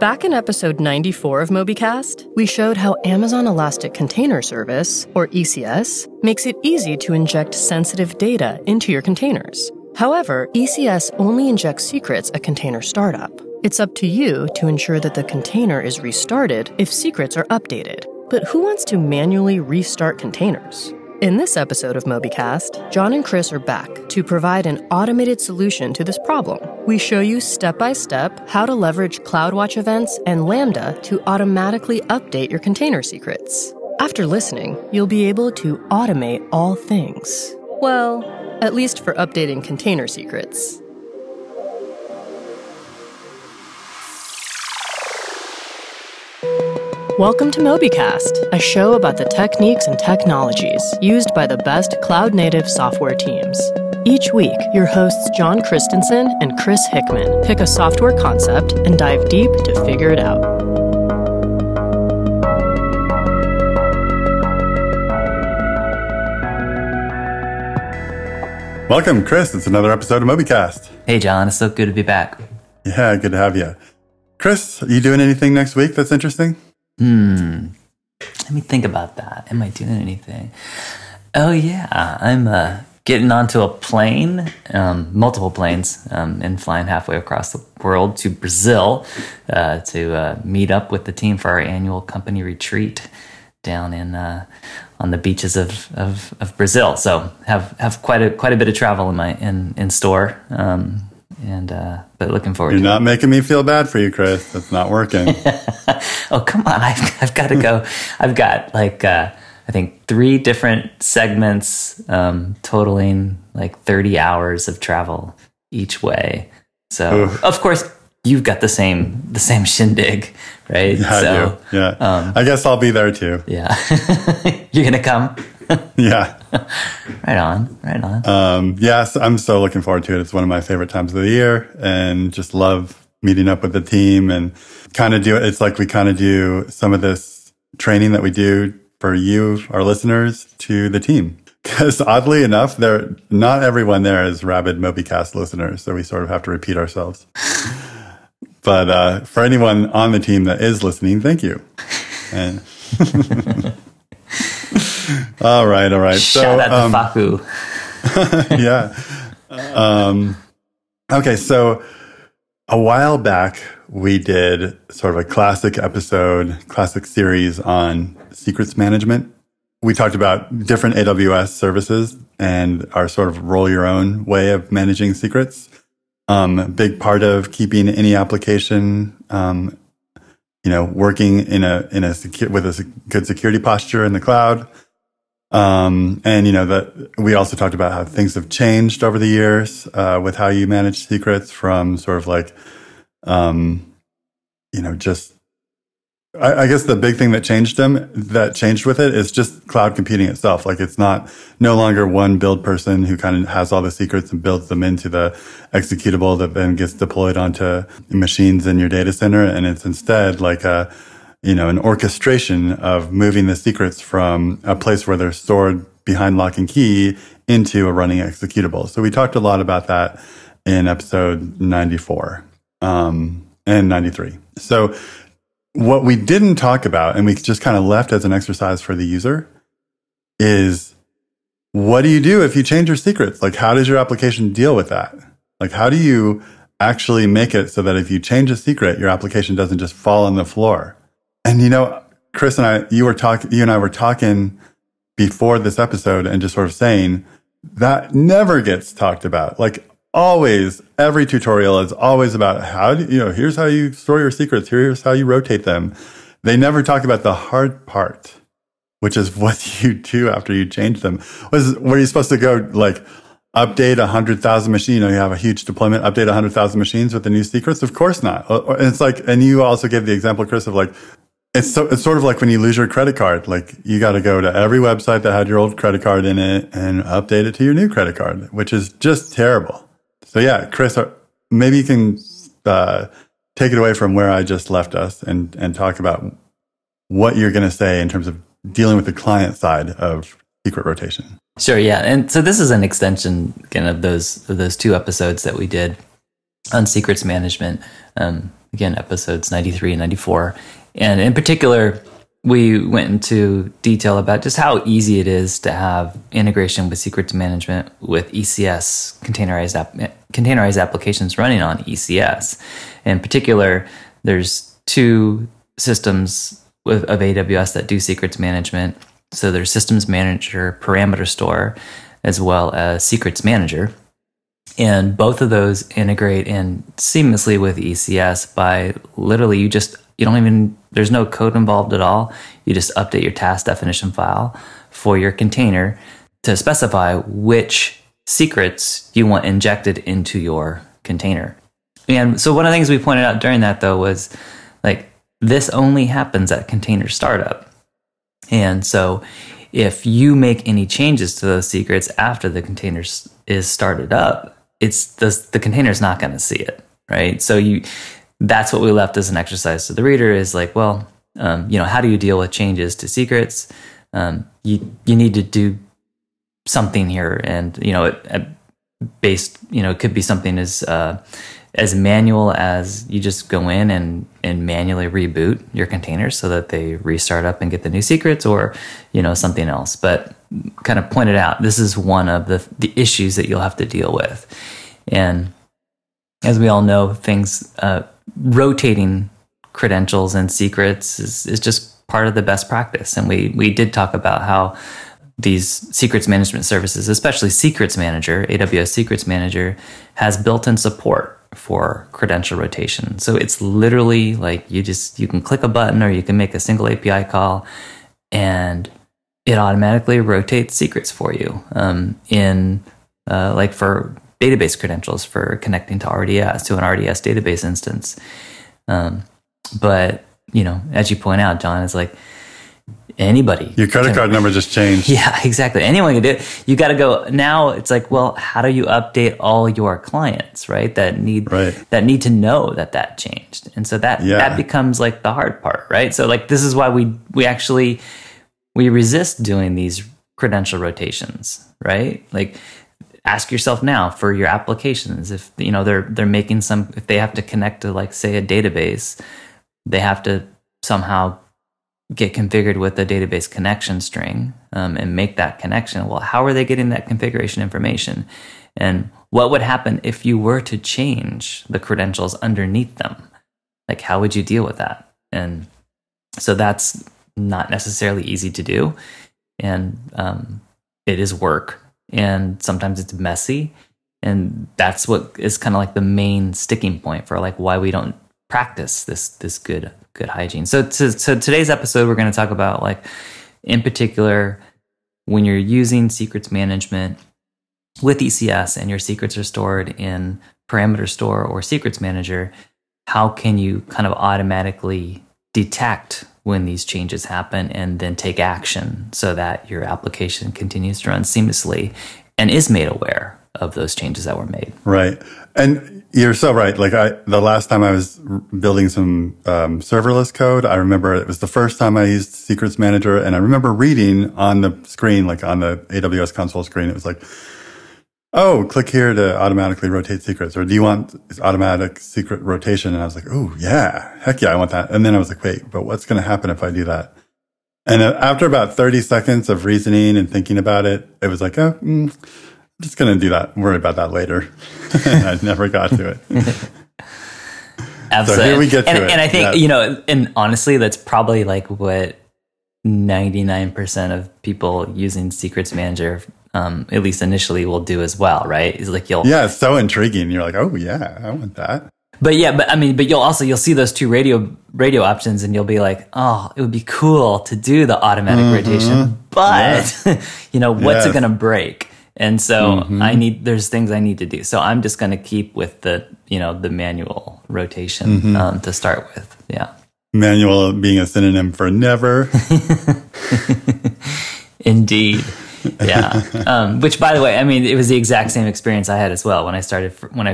Back in episode 94 of MobyCast, we showed how Amazon Elastic Container Service, or ECS, makes it easy to inject sensitive data into your containers. However, ECS only injects secrets at container startup. It's up to you to ensure that the container is restarted if secrets are updated. But who wants to manually restart containers? In this episode of MobyCast, John and Chris are back to provide an automated solution to this problem. We show you step-by-step how to leverage CloudWatch events and Lambda to automatically update your container secrets. After listening, you'll be able to automate all things. Well, at least for updating container secrets. Welcome to MobyCast, a show about the techniques and technologies used by the best cloud-native software teams. Each week, your hosts John Christensen and Chris Hickman pick a software concept and dive deep to figure it out. Welcome, Chris. It's another episode of MobyCast. Hey, John. It's so good to be back. Yeah, good to have you. Chris, are you doing anything next week that's interesting? Let me think about that. Am I doing anything? Oh, yeah. I'm getting onto a plane, multiple planes, and flying halfway across the world to Brazil to meet up with the team for our annual company retreat down in on the beaches of Brazil. So have quite a bit of travel in store. But looking forward to it. You're not making me feel bad for you, Chris. That's not working. Oh, come on. I've got to go. I've got I think 3 different segments, totaling like 30 hours of travel each way. So, Of course, you've got the same shindig, right? Yeah, so, I do. Yeah. I guess I'll be there too. Yeah. You're going to come? Yeah. Right on. Yes, I'm so looking forward to it. It's one of my favorite times of the year, and just love meeting up with the team and kind of do it. It's like we kind of do some of this training that we do for you, our listeners, to the team. Because oddly enough, not everyone there is rabid MobyCast listeners, so we sort of have to repeat ourselves. But for anyone on the team that is listening, thank you. And all right. Shout out to Faku. Yeah. Okay, so a while back, we did sort of a classic series on secrets management. We talked about different AWS services and our sort of roll your own way of managing secrets. A big part of keeping any application, working with a good security posture in the cloud. That we also talked about how things have changed over the years with how you manage secrets from sort of like, I guess the big thing that changed with it is just cloud computing itself. Like it's no longer one build person who kind of has all the secrets and builds them into the executable that then gets deployed onto machines in your data center. And it's instead like an orchestration of moving the secrets from a place where they're stored behind lock and key into a running executable. So we talked a lot about that in episode 94 and 93. So what we didn't talk about, and we just kind of left as an exercise for the user, is what do you do if you change your secrets? Like, how does your application deal with that? Like, how do you actually make it so that if you change a secret, your application doesn't just fall on the floor? And, Chris and I, you and I were talking before this episode and just sort of saying that never gets talked about. Like, always, every tutorial is always about here's how you store your secrets. Here's how you rotate them. They never talk about the hard part, which is what you do after you change them. Were you supposed to go like update 100,000 machines? You have a huge deployment, update 100,000 machines with the new secrets? Of course not. And it's like, and you also gave the example, Chris, of like, it's sort of like when you lose your credit card. Like you got to go to every website that had your old credit card in it and update it to your new credit card, which is just terrible. So yeah, Chris, maybe you can take it away from where I just left us and talk about what you're going to say in terms of dealing with the client side of secret rotation. Sure, yeah. And so this is an extension again of those 2 episodes that we did on secrets management. again, episodes 93 and 94. And in particular, we went into detail about just how easy it is to have integration with secrets management with ECS, containerized applications running on ECS. In particular, there's two systems of AWS that do secrets management. So there's Systems Manager, Parameter Store, as well as Secrets Manager. And both of those integrate in seamlessly with ECS by literally there's no code involved at all. You just update your task definition file for your container to specify which secrets you want injected into your container. And so one of the things we pointed out during that, though, was like this only happens at container startup. And so if you make any changes to those secrets after the container is started up, the container's not going to see it, right? So that's what we left as an exercise to the reader is like, well, how do you deal with changes to secrets? You need to do something here. And, it could be something as manual as you just go in and manually reboot your containers so that they restart up and get the new secrets or, something else. But kind of pointed out, this is one of the issues that you'll have to deal with. And as we all know, things rotating credentials and secrets is just part of the best practice. And we did talk about how these secrets management services, especially Secrets Manager, AWS Secrets Manager, has built-in support for credential rotation. So it's literally like you can click a button or you can make a single API call and it automatically rotates secrets for you for database credentials for connecting to RDS, to an RDS database instance. But, as you point out, John, it's like anybody. Your credit card number just changed. Yeah, exactly. Anyone can do it. You got to go. Now it's like, well, how do you update all your clients, right? That need to know that changed. And so that becomes like the hard part, right? So like, this is why we resist doing these credential rotations, right? Like, ask yourself now for your applications if they're making some, if they have to connect to like say a database, they have to somehow get configured with a database connection string and make that connection. Well, how are they getting that configuration information? And what would happen if you were to change the credentials underneath them? Like how would you deal with that? And so that's not necessarily easy to do, and it is work. And sometimes it's messy, and that's what is kind of like the main sticking point for like why we don't practice this good hygiene. So today's episode, we're going to talk about like in particular when you're using secrets management with ECS and your secrets are stored in Parameter Store or Secrets Manager, how can you kind of automatically detect when these changes happen and then take action so that your application continues to run seamlessly and is made aware of those changes that were made. Right. And you're so right. Like the last time I was building some serverless code, I remember it was the first time I used Secrets Manager. And I remember reading on the screen, like on the AWS console screen, it was like, oh, click here to automatically rotate secrets. Or do you want automatic secret rotation? And I was like, oh, yeah, heck yeah, I want that. And then I was like, wait, but what's going to happen if I do that? And after about 30 seconds of reasoning and thinking about it, it was like, I'm just going to do that. Worry about that later. And I never got to it. Absolutely. So here we get to it. And I think, and honestly, that's probably like what 99% of people using Secrets Manager at least initially will do as well, right? It's like it's so intriguing. You're like, oh yeah, I want that. But you'll see those two radio options, and you'll be like, oh, it would be cool to do the automatic rotation, but what's it going to break? And so there's things I need to do. So I'm just going to keep with the manual rotation to start with. Yeah, manual being a synonym for never. Indeed. Yeah. Which, by the way, I mean, it was the exact same experience I had as well. When I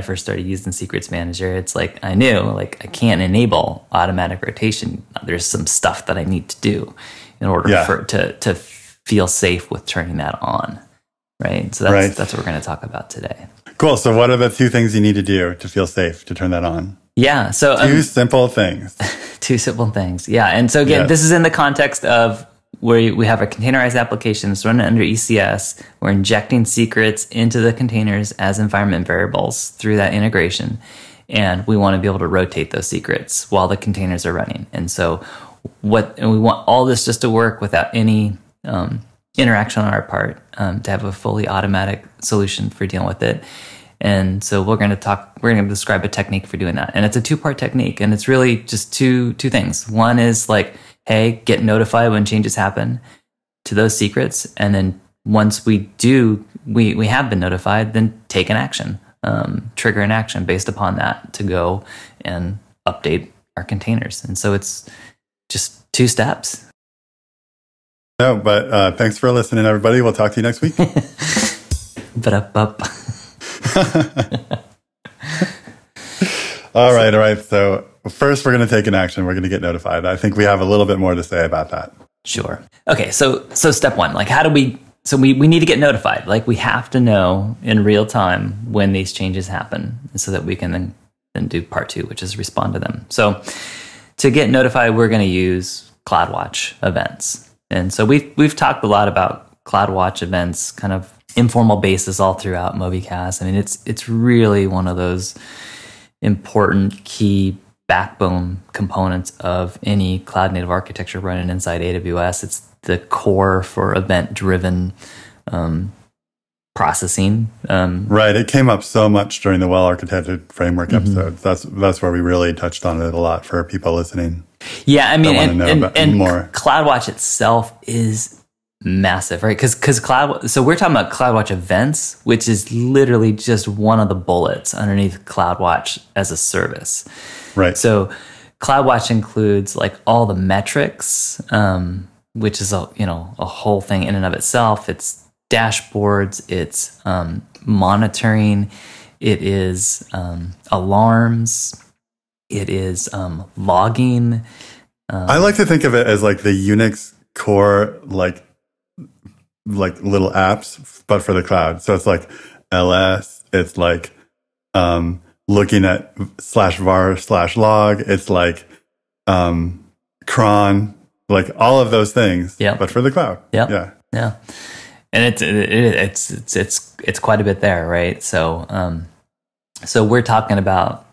first started using Secrets Manager, it's like I knew, like, I can't enable automatic rotation. There's some stuff that I need to do in order for it to feel safe with turning that on, right? So that's what we're going to talk about today. Cool. So what are the two things you need to do to feel safe to turn that on? Yeah. So two simple things. Two simple things. Yeah. And so again, this is in the context of where we have our containerized applications running under ECS. We're injecting secrets into the containers as environment variables through that integration. And we want to be able to rotate those secrets while the containers are running. And so and we want all this just to work without any interaction on our part, to have a fully automatic solution for dealing with it. And so we're going to describe a technique for doing that. And it's a two-part technique. And it's really just two things. One is like, hey, get notified when changes happen to those secrets. And then once we have been notified, then take an action, trigger an action based upon that to go and update our containers. And so it's just two steps. No, but thanks for listening, everybody. We'll talk to you next week. All right. So first, we're going to take an action. We're going to get notified. I think we have a little bit more to say about that. Sure. Okay. So step one, like, how do we? So we need to get notified. Like, we have to know in real time when these changes happen, so that we can then do part two, which is respond to them. So to get notified, we're going to use CloudWatch events, and so we've talked a lot about CloudWatch events, kind of informal basis all throughout MobyCast. I mean, it's really one of those important key backbone components of any cloud native architecture running inside AWS. It's the core for event driven processing. Right. It came up so much during the well architected framework episodes. That's where we really touched on it a lot for people listening. Yeah, I mean, and more. CloudWatch itself is massive, right? Because so we're talking about CloudWatch events, which is literally just one of the bullets underneath CloudWatch as a service. Right. So CloudWatch includes like all the metrics, which is a whole thing in and of itself. It's dashboards, it's monitoring, it is alarms, it is logging. I like to think of it as like the Unix core, like little apps, but for the cloud. So it's like LS, it's like looking at /var/log, it's like cron, like all of those things, but for the cloud. Yeah. And it's quite a bit there, right? So so we're talking about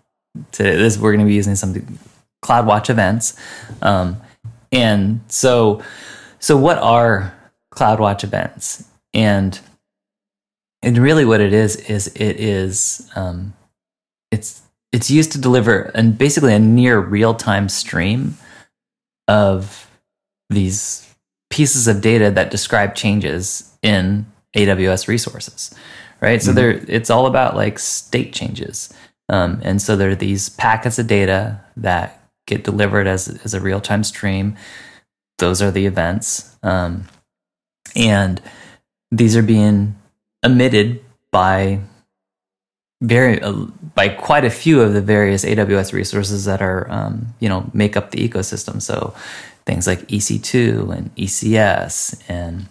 today, we're going to be using some CloudWatch events, and so what are CloudWatch events? And really what it is it's used to deliver and basically a near real-time stream of these pieces of data that describe changes in AWS resources, right? Mm-hmm. So it's all about like state changes. And so there are these packets of data that get delivered as a real-time stream. Those are the events. And these are being emitted by quite a few of the various AWS resources that are make up the ecosystem. So things like EC2 and ECS and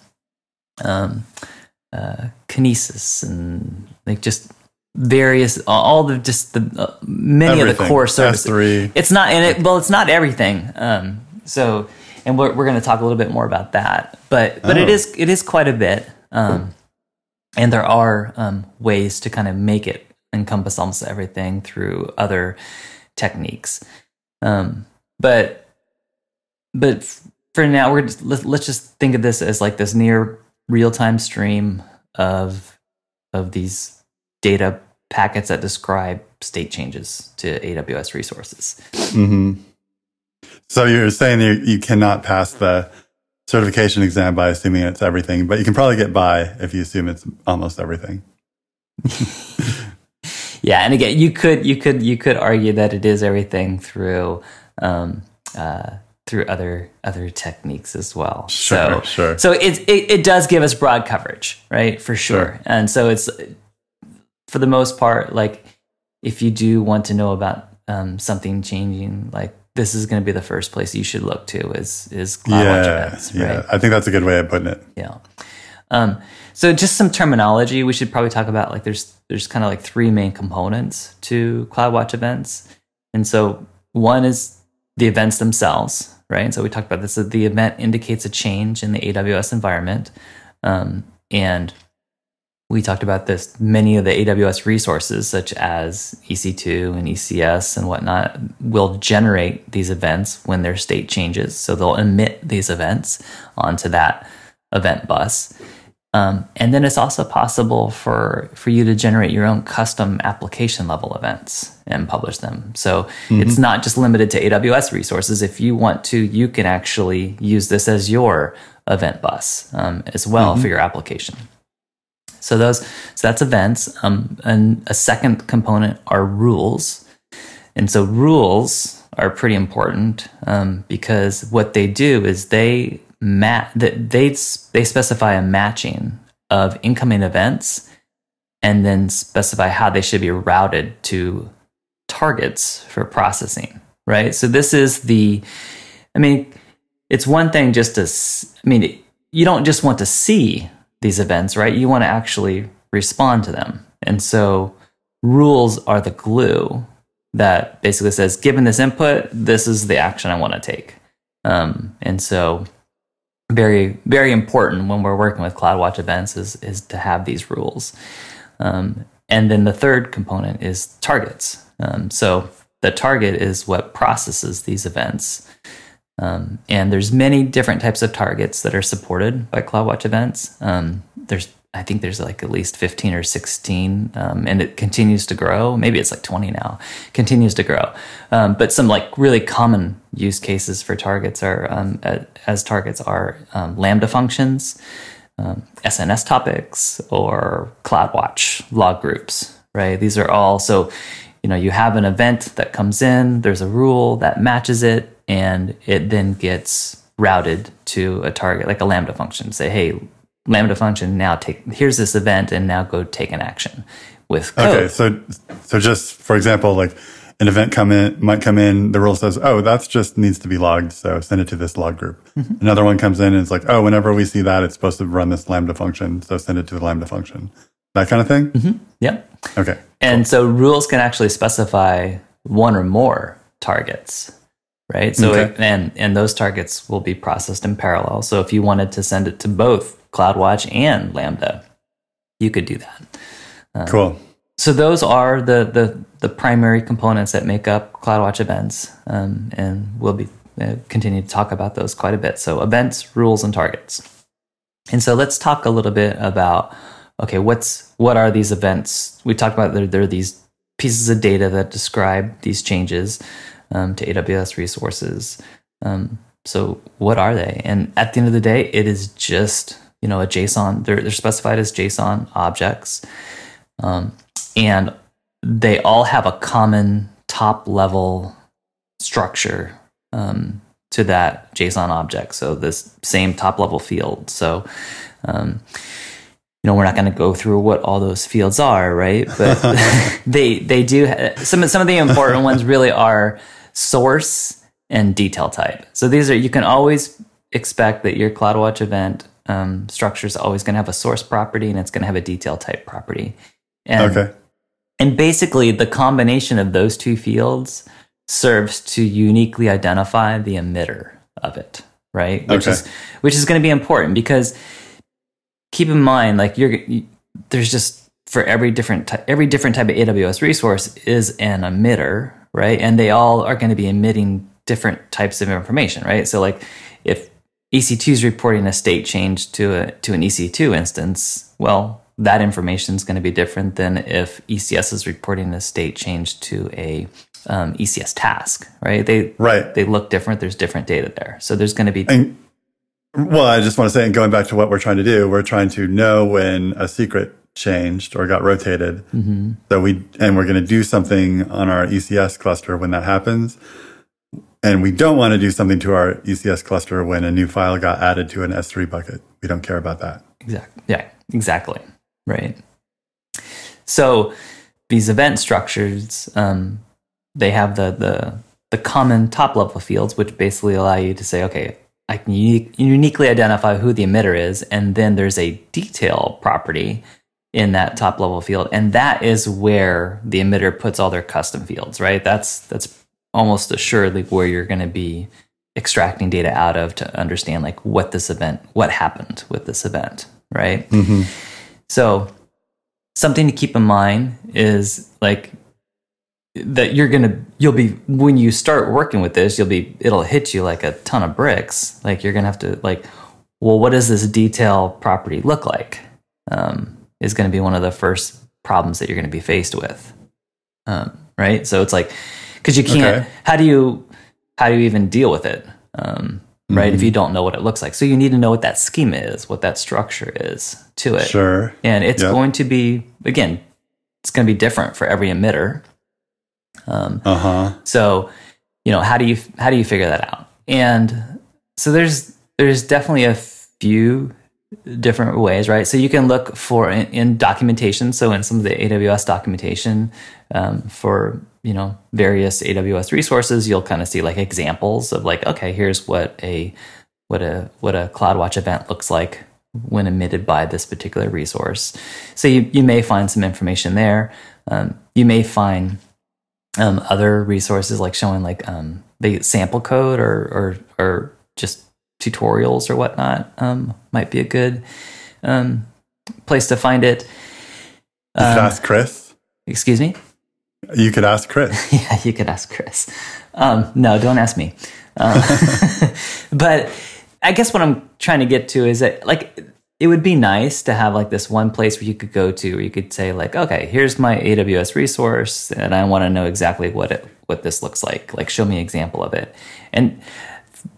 Kinesis and like just various many everything. Of the core services. S3. It's not everything. So. And we're going to talk a little bit more about that, but it is quite a bit, and there are ways to kind of make it encompass almost everything through other techniques. But for now, let's just think of this as like this near real time stream of these data packets that describe state changes to AWS resources. Mm-hmm. So you're saying you cannot pass the certification exam by assuming it's everything, but you can probably get by if you assume it's almost everything. Yeah, and again, you could argue that it is everything through other techniques as well. Sure. So it does give us broad coverage, right? For sure. And so it's for the most part, like if you do want to know about something changing, like. This is going to be the first place you should look to is CloudWatch events, right? Yeah, I think that's a good way of putting it. Yeah. So just some terminology we should probably talk about. Like there's kind of like three main components to CloudWatch events, And so one is the events themselves, right? And so we talked about this, that the event indicates a change in the AWS environment. And we talked about this, many of the AWS resources, such as EC2 and ECS and whatnot, will generate these events when their state changes. So they'll emit these events onto that event bus. And then it's also possible for you to generate your own custom application level events and publish them. So it's not just limited to AWS resources. If you want to, you can actually use this as your event bus as well for your application. So that's events. And a second component are rules. And so rules are pretty important because what they do is they specify a matching of incoming events and then specify how they should be routed to targets for processing, right? So this is it's one thing just to, you don't just want to see these events, right? You want to actually respond to them. And so rules are the glue that basically says, given this input, this is the action I want to take. And so very, very important when we're working with CloudWatch events is to have these rules. And then the third component is targets. So the target is what processes these events. And there's many different types of targets that are supported by CloudWatch events. There's like at least 15 or 16, and it continues to grow. Maybe it's like 20 now, continues to grow. But some like really common use cases for targets are, Lambda functions, SNS topics, or CloudWatch log groups, right? These are all, so, you have an event that comes in, there's a rule that matches it, and it then gets routed to a target, like a Lambda function. Say, hey, Lambda function, now here's this event, and now go take an action with code. Okay, so just for example, like an event might come in, the rule says, oh, that just needs to be logged, so send it to this log group. Mm-hmm. Another one comes in, and it's like, oh, whenever we see that, it's supposed to run this Lambda function, so send it to the Lambda function. That kind of thing? Mm-hmm. Yep. Okay. And so rules can actually specify one or more targets. Right. So, okay. And those targets will be processed in parallel. So if you wanted to send it to both CloudWatch and Lambda, you could do that. Cool. So those are the primary components that make up CloudWatch events. And we'll be continue to talk about those quite a bit. So events, rules, and targets. And so let's talk a little bit about, okay, what are these events? We talked about there are these pieces of data that describe these changes to AWS resources. So what are they? And at the end of the day, it is just, a JSON. They're specified as JSON objects. And they all have a common top-level structure to that JSON object. So this same top-level field. So, we're not going to go through what all those fields are, right? But they do. Some of the important ones really are source and detail type. So these are, you can always expect that your CloudWatch event structure is always going to have a source property and it's going to have a detail type property. And basically the combination of those two fields serves to uniquely identify the emitter of it, right? Which is going to be important because keep in mind, like there's just for every different type of AWS resource is an emitter. Right. And they all are going to be emitting different types of information. Right. So like if EC2 is reporting a state change to an EC2 instance, well, that information is going to be different than if ECS is reporting a state change to a ECS task. Right. They look different. There's different data there. So there's going to be. Well, I just want to say, and going back to what we're trying to do, we're trying to know when a secret changed or got rotated. Mm-hmm. So we're going to do something on our ECS cluster when that happens. And we don't want to do something to our ECS cluster when a new file got added to an S3 bucket. We don't care about that. Exactly. Yeah, exactly. Right. So these event structures, they have the common top-level fields, which basically allow you to say, okay, I can uniquely identify who the emitter is, and then there's a detail property in that top level field, and that is where the emitter puts all their custom fields, right? That's almost assuredly where you're going to be extracting data out of to understand like what happened with this event, right? Mm-hmm. So something to keep in mind is like that when you start working with this, it'll hit you like a ton of bricks. Like you're going to have to like, well, what does this detail property look like? Is going to be one of the first problems that you're going to be faced with. Right. So it's like, cause you can't, how do you even deal with it? Right. Mm-hmm. If you don't know what it looks like. So you need to know what that schema is, what that structure is to it. Sure. And it's going to be, again, it's going to be different for every emitter. So, you know, how do you figure that out? And so there's definitely a few different ways, right? So you can look for in documentation. So in some of the AWS documentation, for, you know, various AWS resources, you'll kind of see like examples of like, okay, here's what a CloudWatch event looks like when emitted by this particular resource. So you may find some information there. You may find other resources like showing like the sample code or just tutorials or whatnot might be a good place to find it. You could ask Chris. Excuse me? You could ask Chris. Yeah, you could ask Chris. No, don't ask me. But I guess what I'm trying to get to is that like it would be nice to have like this one place where you could go to where you could say like, okay, here's my AWS resource and I want to know exactly what this looks like. Like show me an example of it. And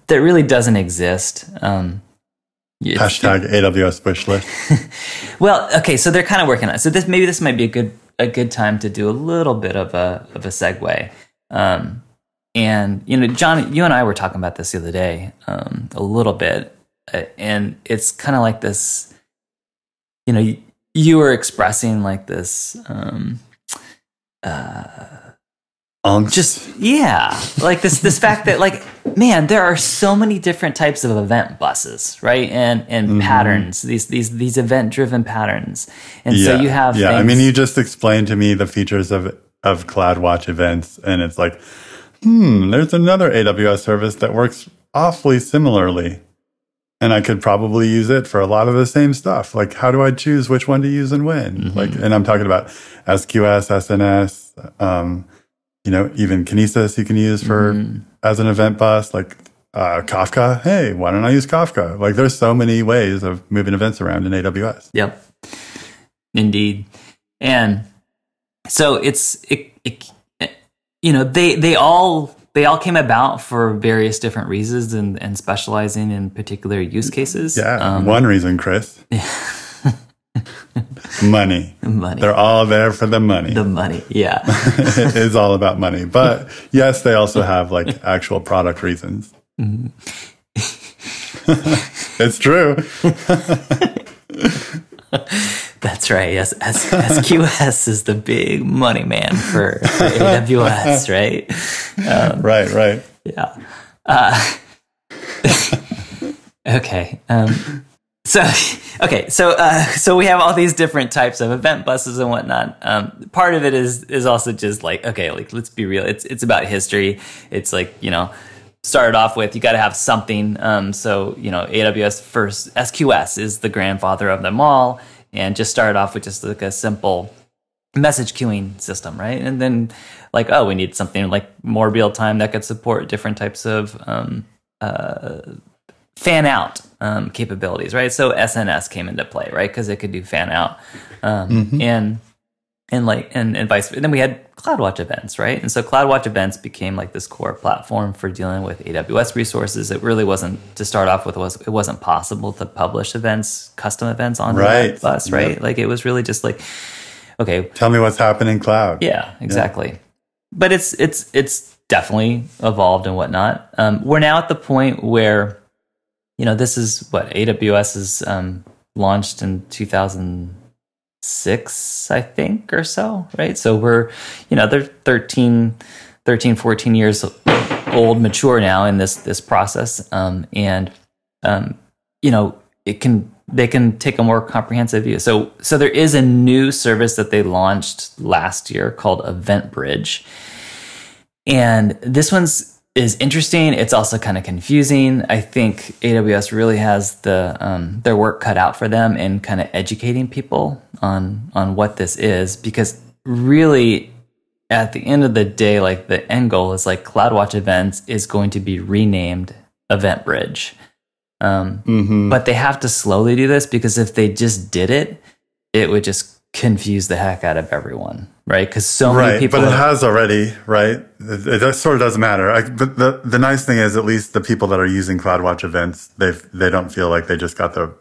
that really doesn't exist. Hashtag AWS wish list. Well, okay, so they're kind of working on it. So this might be a good time to do a little bit of a segue. And you know, John, you and I were talking about this the other day a little bit, and it's kind of like this. You know, you were expressing like this. Like this fact that like, man, there are so many different types of event buses, right? And mm-hmm. patterns, these event driven patterns. And so you have things. I mean, you just explained to me the features of CloudWatch events, and it's like, there's another AWS service that works awfully similarly, and I could probably use it for a lot of the same stuff. Like, how do I choose which one to use and when? Mm-hmm. Like, and I'm talking about SQS, SNS, you know, even Kinesis you can use for as an event bus, like Kafka. Hey, why don't I use Kafka? Like, there's so many ways of moving events around in AWS. Yep, indeed. And so it you know, they all came about for various different reasons and specializing in particular use cases. Yeah, one reason, Chris. Yeah. Money. They're all there for the money. The money, yeah. It is all about money. But yes, they also have like actual product reasons. Mm-hmm. It's true. That's right. Yes, SQS is the big money man for AWS, right? Right. Yeah. Okay. So we have all these different types of event buses and whatnot. Part of it is also just like, okay, like let's be real. It's about history. It's like, you know, started off with, you got to have something. So, you know, AWS first, SQS is the grandfather of them all, and just started off with just like a simple message queuing system, right? And then like, oh, we need something like more real time that could support different types of fan out capabilities, right? So SNS came into play, right? Because it could do fan out, and vice versa. Then we had CloudWatch events, right? And so CloudWatch events became like this core platform for dealing with AWS resources. It really wasn't to start off with. It wasn't possible to publish events, custom events on the bus, right? Yep. Like it was really just like, okay, tell me what's happening in cloud. Yeah, exactly. Yeah. But it's definitely evolved and whatnot. We're now at the point where, you know, this is what AWS is launched in 2006, I think, or so, right? So we're, you know, they're 14 years old, mature now in this process. You know, they can take a more comprehensive view. So there is a new service that they launched last year called EventBridge. And this one's is interesting. It's also kind of confusing. I think AWS really has the their work cut out for them in kind of educating people on what this is, because really at the end of the day, like the end goal is like CloudWatch Events is going to be renamed EventBridge. But they have to slowly do this, because if they just did it, it would just confuse the heck out of everyone, right? Because so many people... But it has already, right? It sort of doesn't matter. But the nice thing is, at least the people that are using CloudWatch Events, they don't feel like they just got their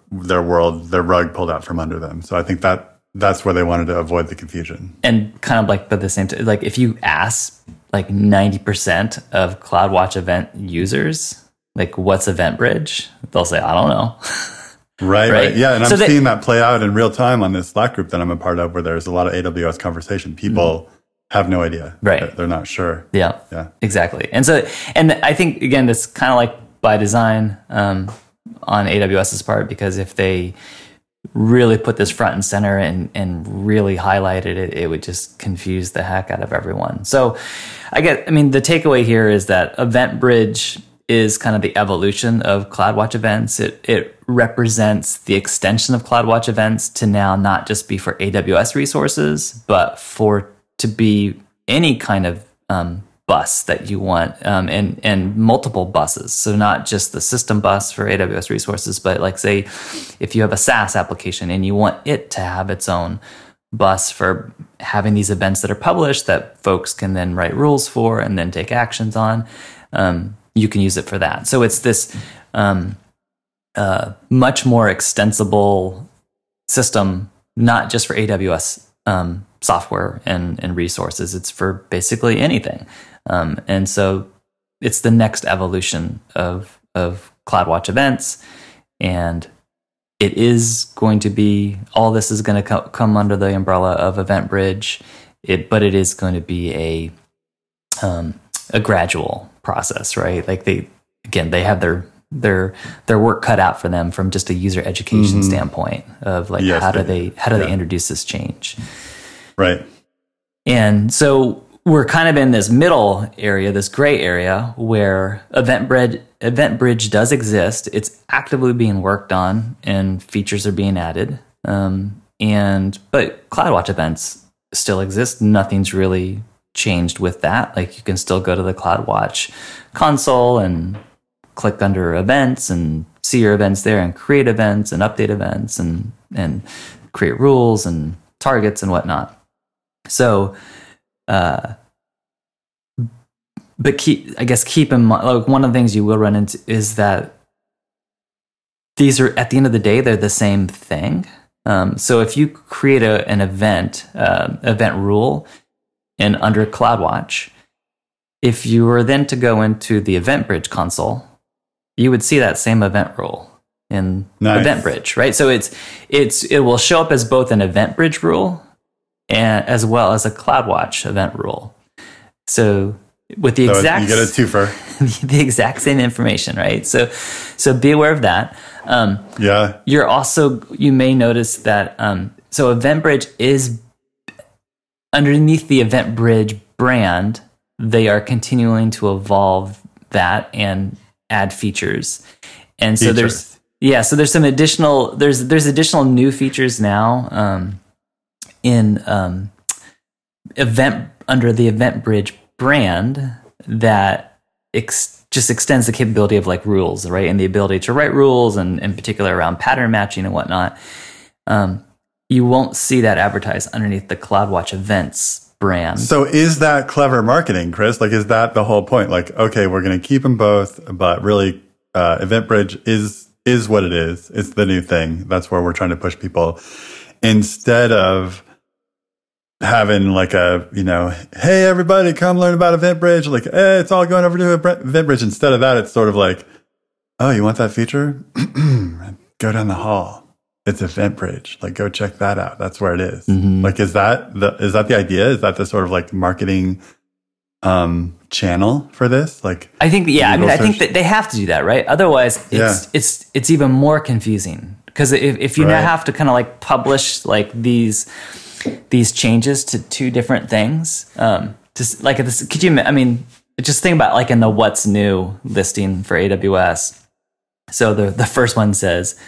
rug pulled out from under them. So I think that's where they wanted to avoid the confusion. And kind of like, but the same time, like if you ask like 90% of CloudWatch Event users, like what's EventBridge? They'll say, I don't know. Right. Yeah, and so I'm seeing that play out in real time on this Slack group that I'm a part of, where there's a lot of AWS conversation. People have no idea. Right. They're not sure. Yeah, exactly. And so, and I think, again, that's kind of like by design on AWS's part, because if they really put this front and center and really highlighted it, it would just confuse the heck out of everyone. So the takeaway here is that EventBridge is kind of the evolution of CloudWatch Events. It represents the extension of CloudWatch Events to now not just be for AWS resources, but to be any kind of bus that you want, and multiple buses. So not just the system bus for AWS resources, but like say if you have a SaaS application and you want it to have its own bus for having these events that are published that folks can then write rules for and then take actions on, you can use it for that. So it's this much more extensible system, not just for AWS software and resources. It's for basically anything. And so it's the next evolution of CloudWatch Events. And it is going to be, all this is going to come under the umbrella of EventBridge, but it is going to be a gradual process, right? Like they have their work cut out for them from just a user education standpoint of like, how do they introduce this change? Right. And so we're kind of in this middle area, this gray area where EventBridge does exist. It's actively being worked on and features are being added. But CloudWatch Events still exist. Nothing's really changed with that. Like you can still go to the CloudWatch console and click under events and see your events there and create events and update events and create rules and targets and whatnot. So, but keep in mind, like one of the things you will run into is that these are, at the end of the day, they're the same thing. So if you create an event, event rule, and under CloudWatch, if you were then to go into the EventBridge console, you would see that same event rule in EventBridge, right? So it will show up as both an EventBridge rule and as well as a CloudWatch event rule. So with the exact, you get a twofer, the exact same information, right? So be aware of that. You may notice that. So EventBridge is. Underneath the EventBridge brand, they are continuing to evolve that and add features. And so there's some additional there's additional new features now in event under the EventBridge brand that just extends the capability of like rules, right? And the ability to write rules and in particular around pattern matching and whatnot. You won't see that advertised underneath the CloudWatch Events brand. So is that clever marketing, Chris? Like, is that the whole point? Like, okay, we're going to keep them both, but really EventBridge is what it is. It's the new thing. That's where we're trying to push people. Instead of having like a, hey, everybody, come learn about EventBridge. Like, hey, it's all going over to EventBridge. Instead of that, it's sort of like, oh, you want that feature? Go down the hall. It's EventBridge. Like, go check that out. That's where it is. Mm-hmm. Like, is that the idea? Is that the sort of like marketing channel for this? Like, I think, I think that they have to do that, right? Otherwise, it's even more confusing, because if you now have to kind of like publish like these changes to two different things, to like this. Could you? I mean, just think about like in the what's new listing for AWS. So the first one says,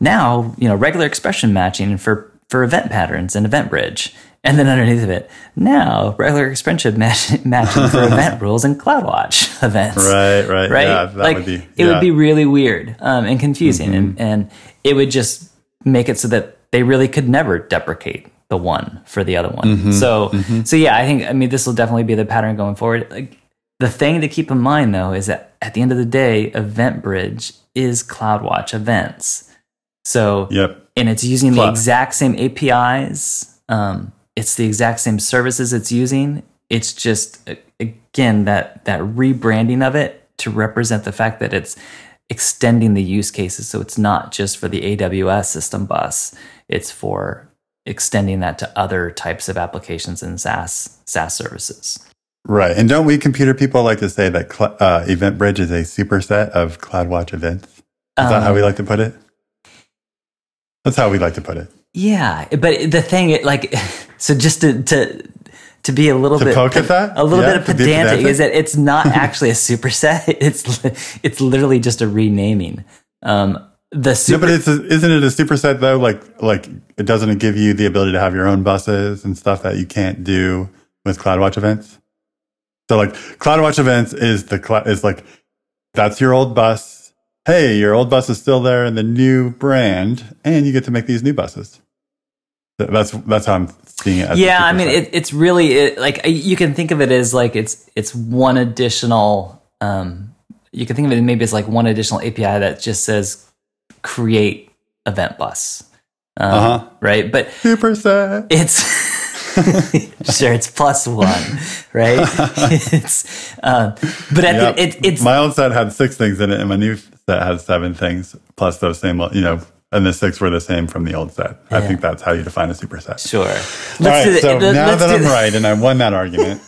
now, you know, regular expression matching for event patterns in EventBridge. And then underneath of it, now regular expression matching for event rules in CloudWatch events. Right. Yeah, that like, would be, It would be really weird and confusing. Mm-hmm. And it would just make it so that they really could never deprecate the one for the other one. Mm-hmm. So yeah, I mean, this will definitely be the pattern going forward. Like, the thing to keep in mind, though, is that at the end of the day, EventBridge is CloudWatch events. So, and it's using the exact same APIs. It's the exact same services it's using. It's just, again, that rebranding of it to represent the fact that it's extending the use cases. So it's not just for the AWS system bus. It's for extending that to other types of applications and SaaS services. Right. And don't we computer people like to say that EventBridge is a superset of CloudWatch events? Is that how we like to put it? That's how we like to put it. Yeah, but the thing, just to be a little bit pedantic is that it's not actually a superset. It's literally just a renaming. But isn't it a superset though? Like it doesn't give you the ability to have your own buses and stuff that you can't do with CloudWatch events. So like CloudWatch events is that's your old bus. Hey, your old bus is still there in the new brand, and you get to make these new buses. That's how I'm seeing it. Yeah, I mean, it's really you can think of it as like it's one additional. You can think of it maybe as like one additional API that just says create event bus, right? But superset. It's sure, it's plus one, right? But my old set had 6 things in it, and my new set has 7 things plus those same, and the 6 were the same from the old set. Yeah. I think that's how you define a superset. Sure. Now that I'm right and I won that argument.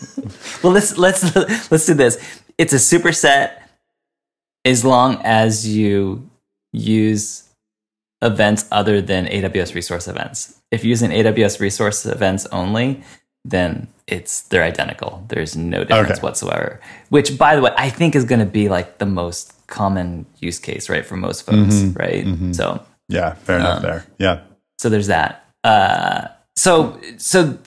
Well, let's do this. It's a superset as long as you use events other than AWS resource events. If you're using AWS resource events only, then they're identical. There's no difference whatsoever. Which, by the way, I think is going to be like the most common use case, right, for most folks, right? Mm-hmm. So. Yeah, fair enough there. Yeah. So there's that. So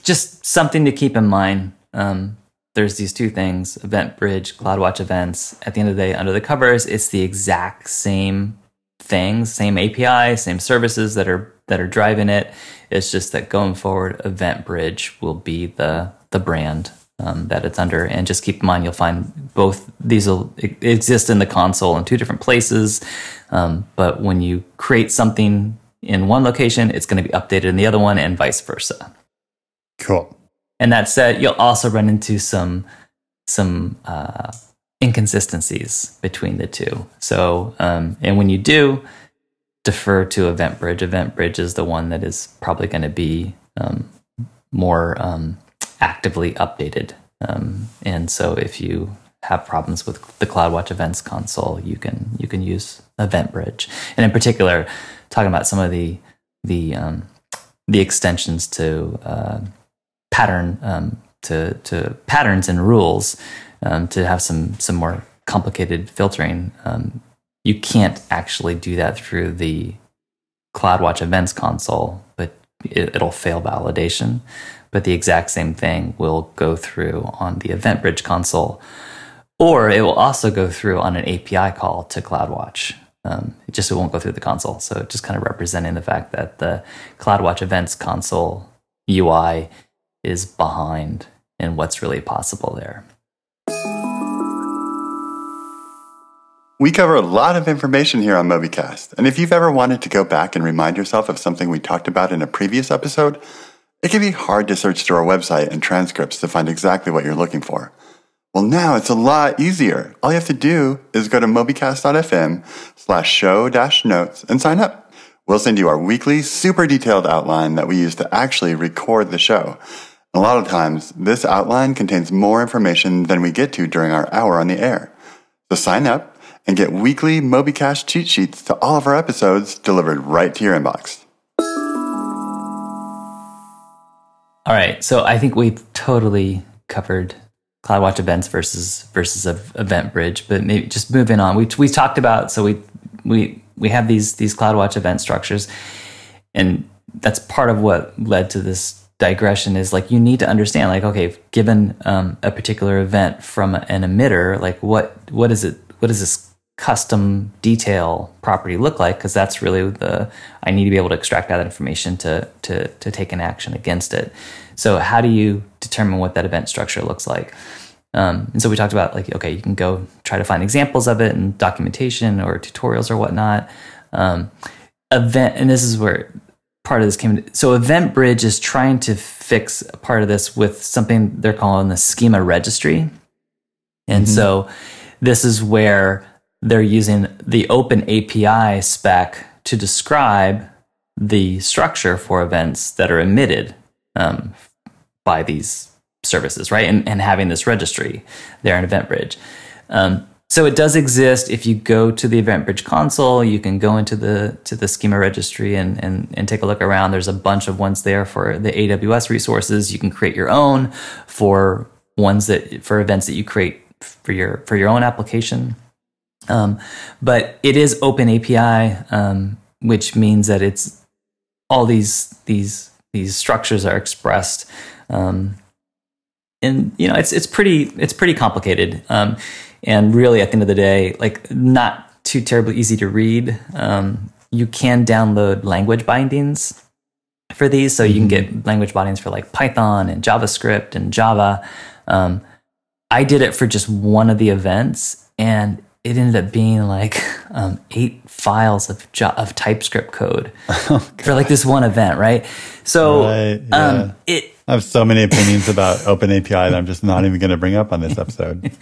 just something to keep in mind. There's these 2 things, EventBridge, CloudWatch events. At the end of the day, under the covers, it's the exact same things, same API, same services that are driving it. It's just that going forward, EventBridge will be the brand that it's under. And just keep in mind, you'll find both these will exist in the console in 2 different places. But when you create something in one location, it's going to be updated in the other one and vice versa. Cool. And that said, you'll also run into some inconsistencies between the 2. So, and when you do, defer to EventBridge. EventBridge is the one that is probably going to be more actively updated. And so if you have problems with the CloudWatch events console, you can use EventBridge. And in particular, talking about some of the extensions to pattern to patterns and rules to have some more complicated filtering. You can't actually do that through the CloudWatch events console, but it'll fail validation. But the exact same thing will go through on the EventBridge console. Or it will also go through on an API call to CloudWatch. It won't go through the console. So just kind of representing the fact that the CloudWatch events console UI is behind in what's really possible there. We cover a lot of information here on MobyCast. And if you've ever wanted to go back and remind yourself of something we talked about in a previous episode, it can be hard to search through our website and transcripts to find exactly what you're looking for. Well, now it's a lot easier. All you have to do is go to MobyCast.fm/show-notes and sign up. We'll send you our weekly, super detailed outline that we use to actually record the show. A lot of times, this outline contains more information than we get to during our hour on the air. So sign up and get weekly MobyCast cheat sheets to all of our episodes delivered right to your inbox. All right, so I think we've totally covered CloudWatch events versus EventBridge, but maybe just moving on. We talked about, so we have these CloudWatch event structures, and that's part of what led to this digression. Is like you need to understand, like, okay, given a particular event from an emitter, like what is this custom detail property look like? Because that's really I need to be able to extract that information to take an action against it. So how do you determine what that event structure looks like? And so we talked about, like, okay, you can go try to find examples of it in documentation or tutorials or whatnot. Event, and this is where part of this came. So EventBridge is trying to fix a part of this with something they're calling the schema registry. And so this is where they're using the open API spec to describe the structure for events that are emitted by these services, right? And having this registry there in EventBridge. So it does exist. If you go to the EventBridge console, you can go into the schema registry and take a look around. There's a bunch of ones there for the AWS resources. You can create your own for ones that for events that you create for your own application. But it is open API, which means that it's all these structures are expressed, and you know it's pretty complicated, and really at the end of the day, like, not too terribly easy to read. You can download language bindings for these, so you can get language bindings for like Python and JavaScript and Java. I did it for just one of the events, and it ended up being like 8 files of TypeScript code for like this one event, right? So I have so many opinions about OpenAPI that I'm just not even going to bring up on this episode.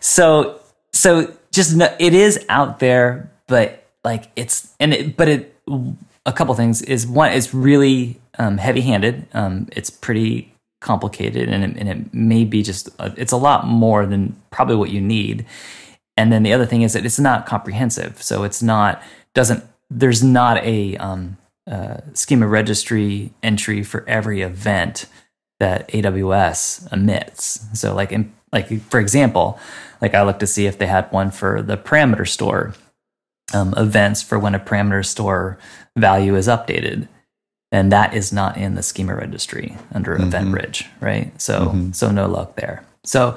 So just no, it is out there, but like a couple things is, one, it's really heavy-handed. It's pretty complicated, and it may be just it's a lot more than probably what you need. And then the other thing is that it's not comprehensive, so there's not a schema registry entry for every event that AWS emits. So for example, like I looked to see if they had one for the parameter store events for when a parameter store value is updated. And that is not in the schema registry under EventBridge, right? So no luck there. So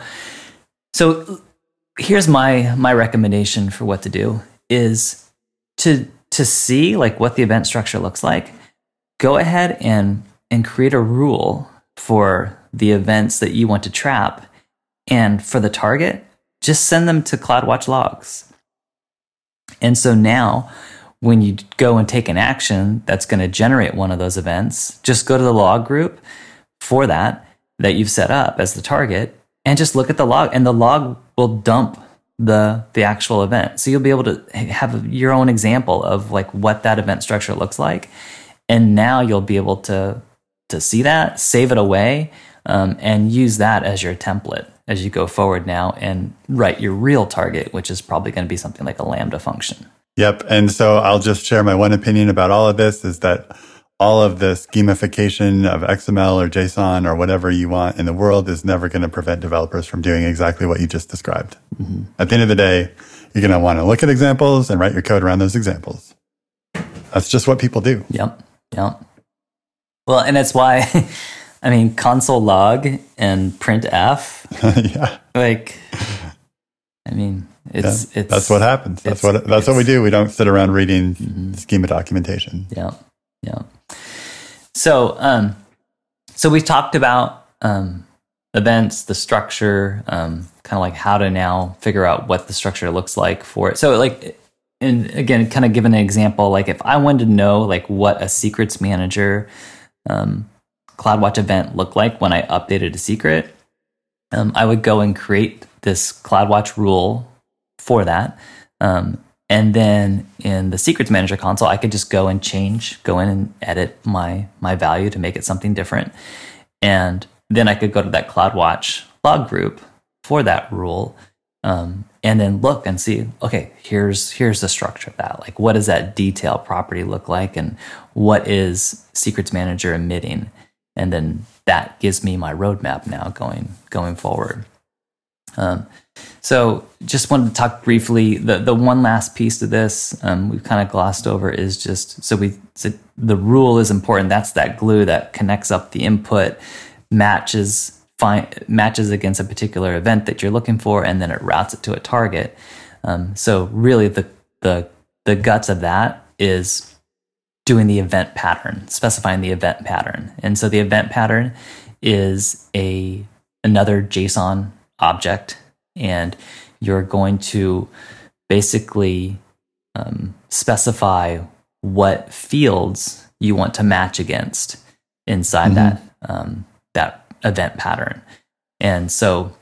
here's my recommendation for what to do is to see like what the event structure looks like. Go ahead and create a rule for the events that you want to trap, and for the target, just send them to CloudWatch logs. And so now, when you go and take an action that's going to generate one of those events, just go to the log group for that you've set up as the target, and just look at the log, and the log will dump the actual event. So you'll be able to have your own example of like what that event structure looks like. And now you'll be able to see that, save it away, and use that as your template as you go forward now, and write your real target, which is probably going to be something like a Lambda function. Yep. And so I'll just share my one opinion about all of this is that all of the schemification of XML or JSON or whatever you want in the world is never going to prevent developers from doing exactly what you just described. Mm-hmm. At the end of the day, you're going to want to look at examples and write your code around those examples. That's just what people do. Yep. Well, and that's why, I mean, console log and printf. Yeah. Like, I mean, it's that's what happens. That's what we do. We don't sit around reading schema documentation. Yeah. So we've talked about events, the structure, kind of like how to now figure out what the structure looks like for it. So like, and again, kind of giving an example, like if I wanted to know like what a Secrets Manager CloudWatch event looked like when I updated a secret, I would go and create this CloudWatch rule for that. And then in the Secrets Manager console, I could just go in and edit my value to make it something different. And then I could go to that CloudWatch log group for that rule, and then look and see, okay, here's the structure of that. Like, what does that detail property look like? And what is Secrets Manager emitting? And then that gives me my roadmap now going forward. So just wanted to talk briefly. The one last piece to this we've kind of glossed over is just, so the rule is important. That's that glue that connects up the input, matches against a particular event that you're looking for, and then it routes it to a target. So really the guts of that is doing the event pattern, specifying the event pattern. And so the event pattern is another JSON object, and you're going to basically specify what fields you want to match against inside that event pattern. And so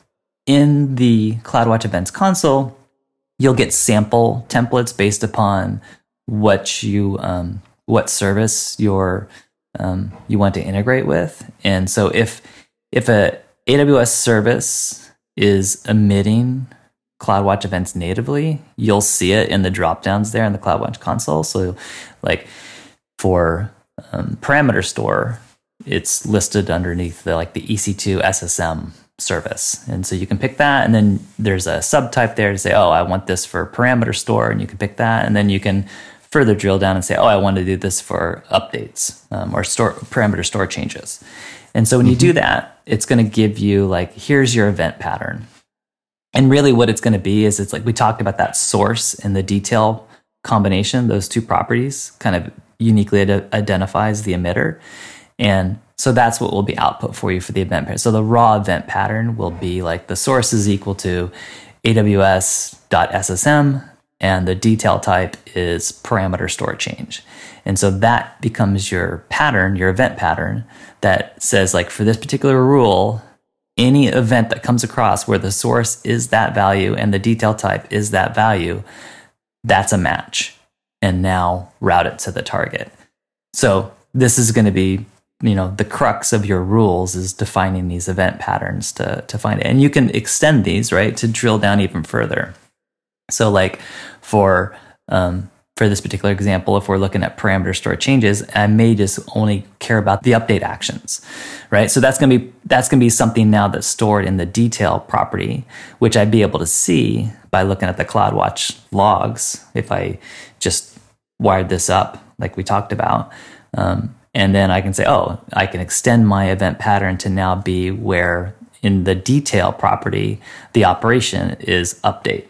in the CloudWatch Events console, you'll get sample templates based upon what service you want to integrate with. And so if a AWS service is emitting CloudWatch events natively, you'll see it in the dropdowns there in the CloudWatch console. So like for Parameter Store, it's listed underneath the EC2 SSM service. And so you can pick that, and then there's a subtype there to say, oh, I want this for Parameter Store, and you can pick that. And then you can further drill down and say, oh, I want to do this for updates or Parameter Store changes. And so when you do that, it's going to give you here's your event pattern. And really what it's going to be is, it's like we talked about that source and the detail combination, those two properties kind of uniquely identifies the emitter. And so that's what will be output for you for the event pattern. So the raw event pattern will be the source is equal to aws.ssm, and the detail type is parameter store change. And so that becomes your pattern, your event pattern, that says for this particular rule, any event that comes across where the source is that value and the detail type is that value, that's a match. And now route it to the target. So this is going to be, the crux of your rules is defining these event patterns to find it. And you can extend these, right, to drill down even further. So for this particular example, if we're looking at parameter store changes, I may just only care about the update actions, right? So that's going to be something now that's stored in the detail property, which I'd be able to see by looking at the CloudWatch logs if I just wired this up like we talked about. And then I can say, oh, I can extend my event pattern to now be where in the detail property, the operation is update.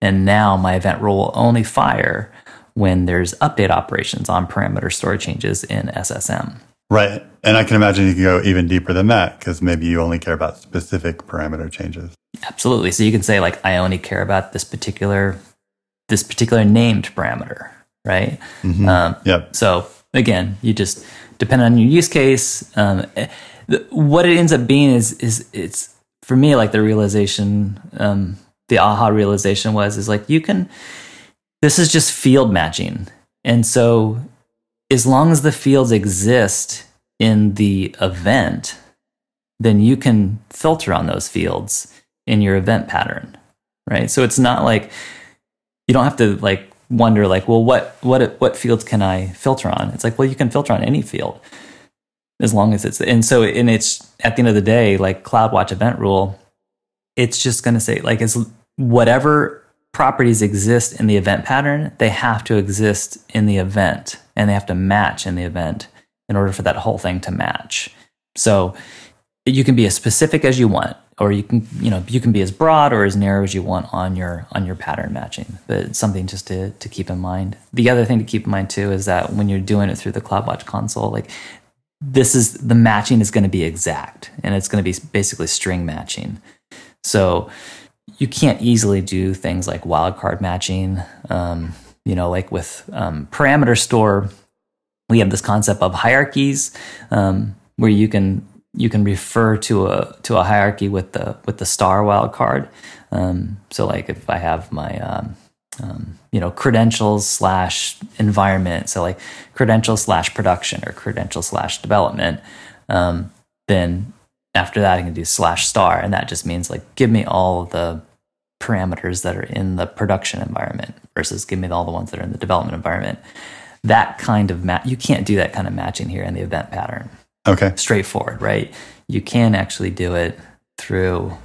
And now my event rule will only fire when there's update operations on parameter store changes in SSM. Right. And I can imagine you can go even deeper than that, because maybe you only care about specific parameter changes. Absolutely. So you can say, I only care about this particular named parameter, right? Mm-hmm. Yep. So again, you just depend on your use case. What it ends up being is it's, for me, the realization... the aha realization was this is just field matching. And so as long as the fields exist in the event, then you can filter on those fields in your event pattern, right? So it's not you don't have to wonder what fields can I filter on? It's you can filter on any field as long as it's, and so, and it's at the end of the day, CloudWatch event rule, it's just going to say it's whatever properties exist in the event pattern, they have to exist in the event, and they have to match in the event in order for that whole thing to match. So you can be as specific as you want, or you can be as broad or as narrow as you want on your pattern matching. But it's something just to keep in mind. The other thing to keep in mind too is that when you're doing it through the CloudWatch console, this is the matching is going to be exact, and it's going to be basically string matching. So you can't easily do things like wildcard matching. With parameter store, we have this concept of hierarchies, where you can refer to a hierarchy with the star wildcard. So if I have my credentials / environment, so credentials / production or credentials / development, then after that, I can do /star, and that just means give me all the parameters that are in the production environment versus give me all the ones that are in the development environment. That kind of you can't do that kind of matching here in the event pattern. okay, straightforward, right? You can actually do it through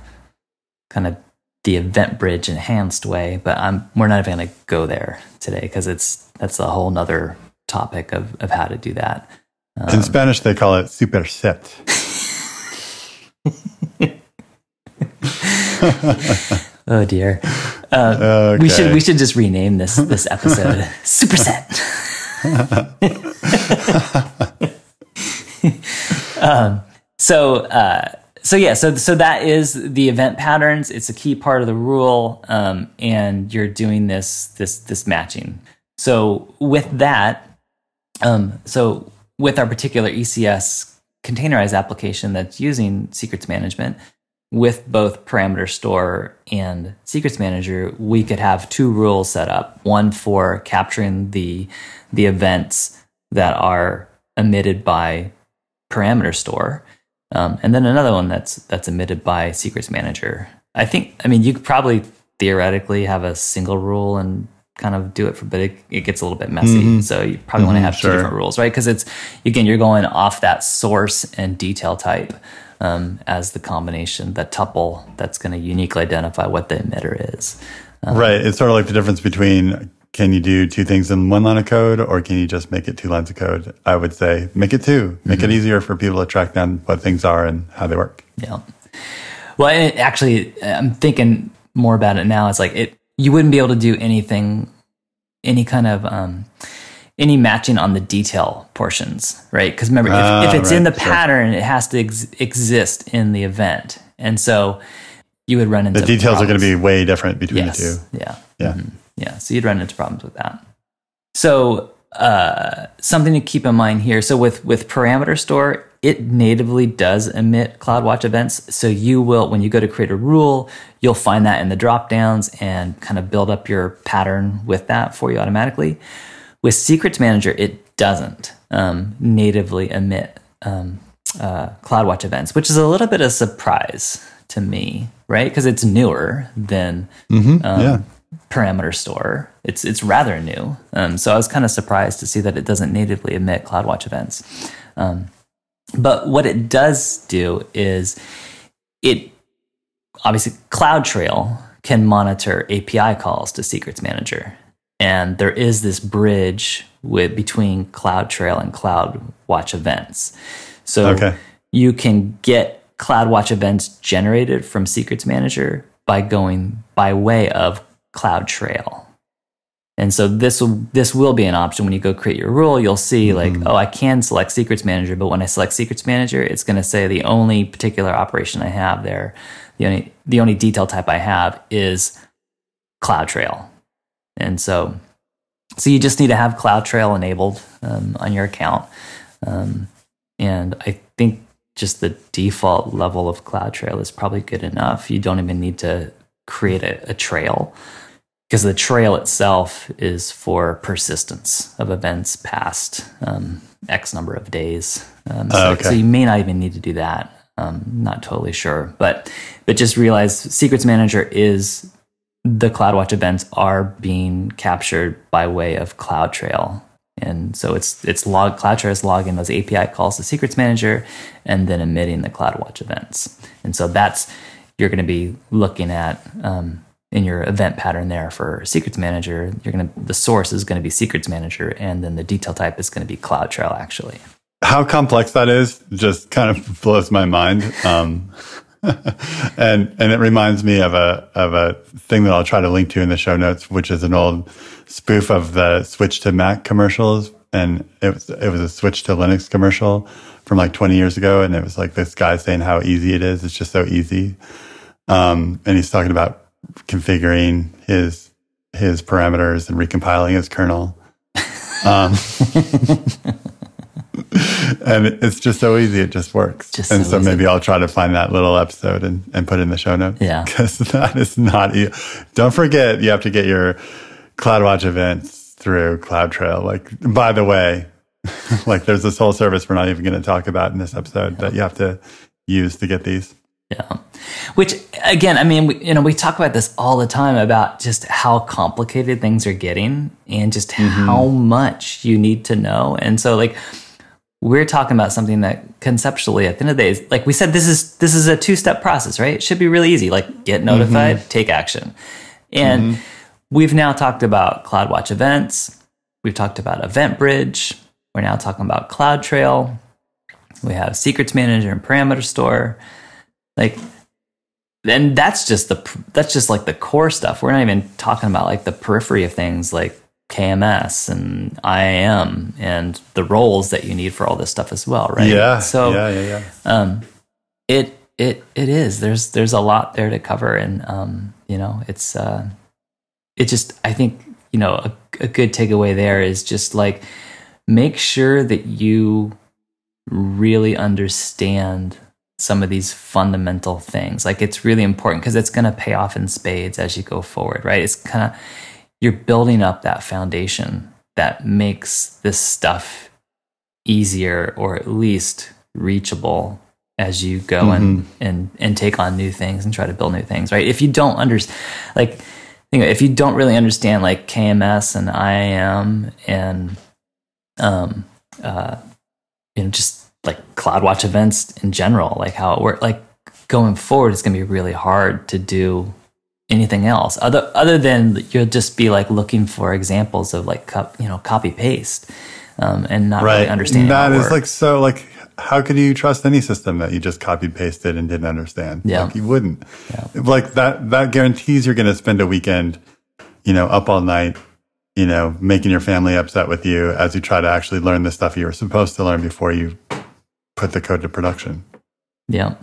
kind of the EventBridge enhanced way, but we're not even going to go there today because that's a whole nother topic of how to do that. In Spanish, they call it superset. Oh dear. Okay. We should just rename this episode Superset. So that is the event patterns. It's a key part of the rule, and you're doing this matching. So with that, so with our particular ECS containerized application that's using secrets management, with both Parameter Store and Secrets Manager, we could have two rules set up, one for capturing the events that are emitted by Parameter Store, and then another one that's emitted by Secrets Manager. You could probably theoretically have a single rule and kind of do it for, but it gets a little bit messy. Mm-hmm. So you probably want to have two different rules, right? Because you're going off that source and detail type as the combination, the tuple that's going to uniquely identify what the emitter is. Right. It's sort of like the difference between, can you do two things in one line of code, or can you just make it two lines of code? I would say make it two. Make it easier for people to track down what things are and how they work. Yeah. Well, actually, I'm thinking more about it now. It's like you wouldn't be able to do anything, any kind of any matching on the detail portions, right? Because remember, if it's in the pattern, it has to exist in the event. And so you would run into problems. The details are going to be way different between the two. Yeah. Mm-hmm. Yeah. So you'd run into problems with that. So something to keep in mind here. So with Parameter Store, it natively does emit CloudWatch events. So you will, when you go to create a rule, you'll find that in the dropdowns and kind of build up your pattern with that for you automatically. With Secrets Manager, it doesn't natively emit CloudWatch events, which is a little bit of a surprise to me, right? Because it's newer than Parameter Store. It's rather new. So I was kind of surprised to see that it doesn't natively emit CloudWatch events. But what it does do is it, obviously, CloudTrail can monitor API calls to Secrets Manager. And there is this bridge between CloudTrail and CloudWatch events. So you can get CloudWatch events generated from Secrets Manager by going by way of CloudTrail. And so this will be an option when you go create your rule. You'll see I can select Secrets Manager, but when I select Secrets Manager, it's going to say the only particular operation I have there, the only detail type I have is CloudTrail. And so you just need to have CloudTrail enabled on your account. And I think just the default level of CloudTrail is probably good enough. You don't even need to create a trail, because the trail itself is for persistence of events past X number of days. So you may not even need to do that. Not totally sure. But just realize Secrets Manager is... the CloudWatch events are being captured by way of CloudTrail. And so CloudTrail is logging those API calls to Secrets Manager and then emitting the CloudWatch events. And so that's, you're going to be looking at in your event pattern there for Secrets Manager, the source is going to be Secrets Manager, and then the detail type is going to be CloudTrail actually. How complex that is just kind of blows my mind. And it reminds me of a thing that I'll try to link to in the show notes, which is an old spoof of the Switch to Mac commercials. And it was a Switch to Linux commercial from like 20 years ago. And it was like this guy saying how easy it is. It's just so easy. And he's talking about configuring his parameters and recompiling his kernel. And it's just so easy. It just works. Maybe I'll try to find that little episode and put it in the show notes. Yeah. Because that is not easy. Don't forget, you have to get your CloudWatch events through CloudTrail. Like, by the way, like there's this whole service we're not even going to talk about in this episode that you have to use to get these. Yeah. Which, again, we talk about this all the time about just how complicated things are getting and just how much you need to know. And so, we're talking about something that conceptually at the end of the day is, like we said, this is a two-step process, right? It should be really easy. Like get notified, take action. And we've now talked about CloudWatch events. We've talked about EventBridge. We're now talking about CloudTrail. We have Secrets Manager and Parameter Store. Like, and that's just like the core stuff. We're not even talking about like the periphery of things like KMS and IAM and the roles that you need for all this stuff as well, right? Yeah. So it is. There's a lot there to cover, and I think a good takeaway there is just like make sure that you really understand some of these fundamental things. Like it's really important because it's going to pay off in spades as you go forward, right? It's kind of, you're building up that foundation that makes this stuff easier or at least reachable as you go and take on new things and try to build new things, right? If you don't really understand like KMS and IAM and just like CloudWatch events in general, like how it works, like going forward, it's going to be really hard to do anything else other than you'll just be like looking for examples of like copy paste and not really understanding that is like, so like how could you trust any system that you just copy pasted and didn't understand? Like you wouldn't. Like that guarantees you're going to spend a weekend up all night making your family upset with you as you try to actually learn the stuff you were supposed to learn before you put the code to production. Yeah.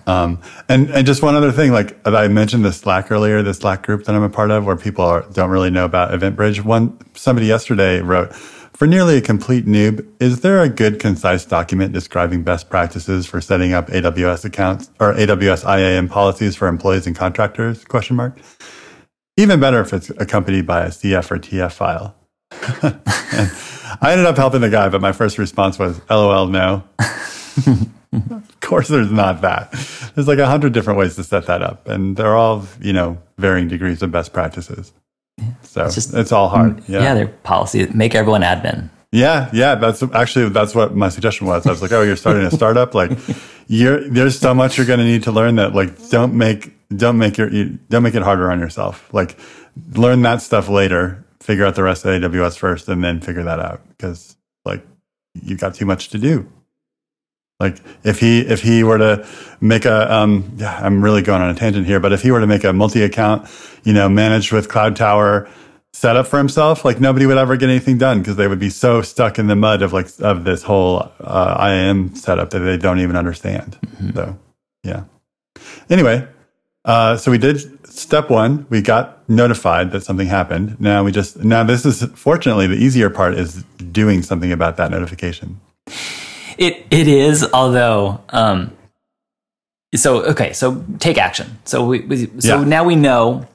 And just one other thing, like I mentioned the Slack earlier, the Slack group that I'm a part of where people don't really know about EventBridge. Somebody yesterday wrote, "For nearly a complete noob, is there a good concise document describing best practices for setting up AWS accounts or AWS IAM policies for employees and contractors? ? Even better if it's accompanied by a CF or TF file." And I ended up helping the guy, but my first response was, LOL, no. Of course, there's not that. There's like 100 different ways to set that up, and they're all, varying degrees of best practices. Yeah, so it's all hard. Yeah, their policy, make everyone admin. Yeah. That's what my suggestion was. I was like, oh, you're starting a startup. Like, there's so much you're going to need to learn that, like, don't make it harder on yourself. Like, learn that stuff later. Figure out the rest of AWS first, and then figure that out because, like, you've got too much to do. Like if he were to make a I'm really going on a tangent here, but if he were to make a multi-account, managed with Cloud Tower setup for himself, like nobody would ever get anything done because they would be so stuck in the mud of this whole IAM setup that they don't even understand. So yeah. Anyway, so we did step one. We got notified that something happened. Now this is fortunately the easier part is doing something about that notification. It is, although so take action. So we now we know,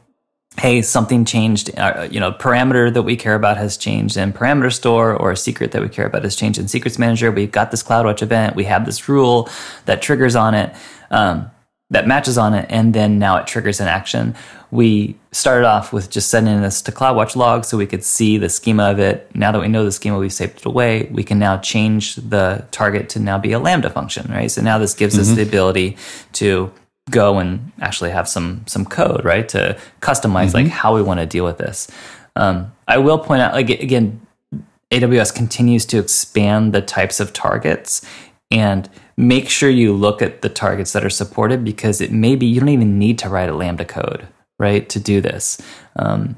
hey, something changed. Parameter that we care about has changed in Parameter Store, or a secret that we care about has changed in Secrets Manager. We've got this CloudWatch event. We have this rule that triggers on it, that matches on it, and then now it triggers an action. We started off with just sending this to CloudWatch log so we could see the schema of it. Now that we know the schema, we've saved it away. We can now change the target to now be a Lambda function, right? So now this gives us the ability to go and actually have some code, right? To customize like how we want to deal with this. I will point out, like, again, AWS continues to expand the types of targets and make sure you look at the targets that are supported because it may be you don't even need to write a Lambda code, right, to do this.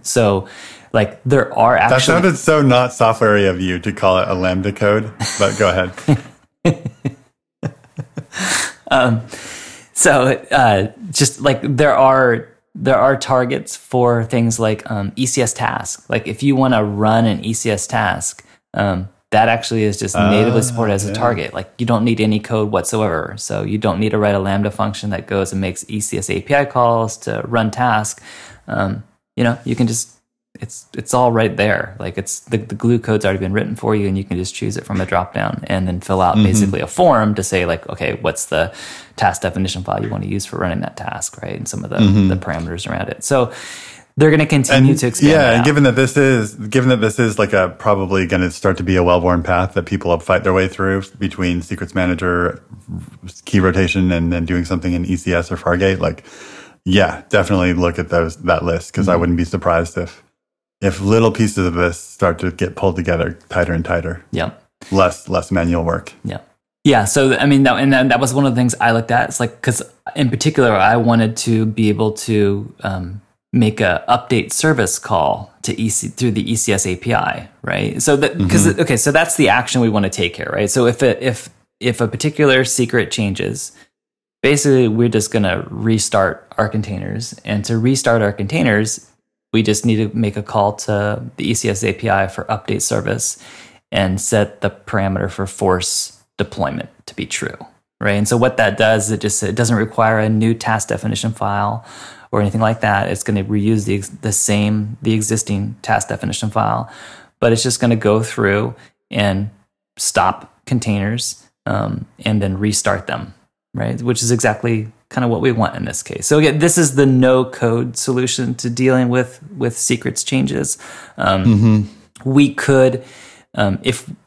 So, like, there are actually... That sounded so not software-y of you to call it a Lambda code, but go ahead. There are targets for things like ECS task. Like, if you want to run an ECS task... that actually is just natively supported as a target. Like you don't need any code whatsoever. So you don't need to write a Lambda function that goes and makes ECS API calls to run task. You can just, it's all right there. Like it's the glue code's already been written for you and you can just choose it from a dropdown and then fill out basically a form to say like, okay, what's the task definition file you want to use for running that task, right? And some of the parameters around it. So they're going to continue to expand. Yeah, and given that this is like a probably going to start to be a well-worn path that people fight their way through between Secrets Manager, key rotation, and then doing something in ECS or Fargate, like, yeah, definitely look at that list, because I wouldn't be surprised if little pieces of this start to get pulled together tighter and tighter. Yeah, less manual work. Yeah. Yeah, so I mean, that was one of the things I looked at. It's like, because in particular, I wanted to be able to make a update service call to EC through the ECS API, right? So that so that's the action we want to take here, right? So if a particular secret changes, basically we're just going to restart our containers, and to restart our containers, we just need to make a call to the ECS API for update service and set the parameter for force deployment to be true, right? And so what that does, it doesn't require a new task definition file or anything like that. It's going to reuse the existing task definition file, but it's just going to go through and stop containers and then restart them, right? Which is exactly kind of what we want in this case. So again, this is the no-code solution to dealing with secrets changes. We could.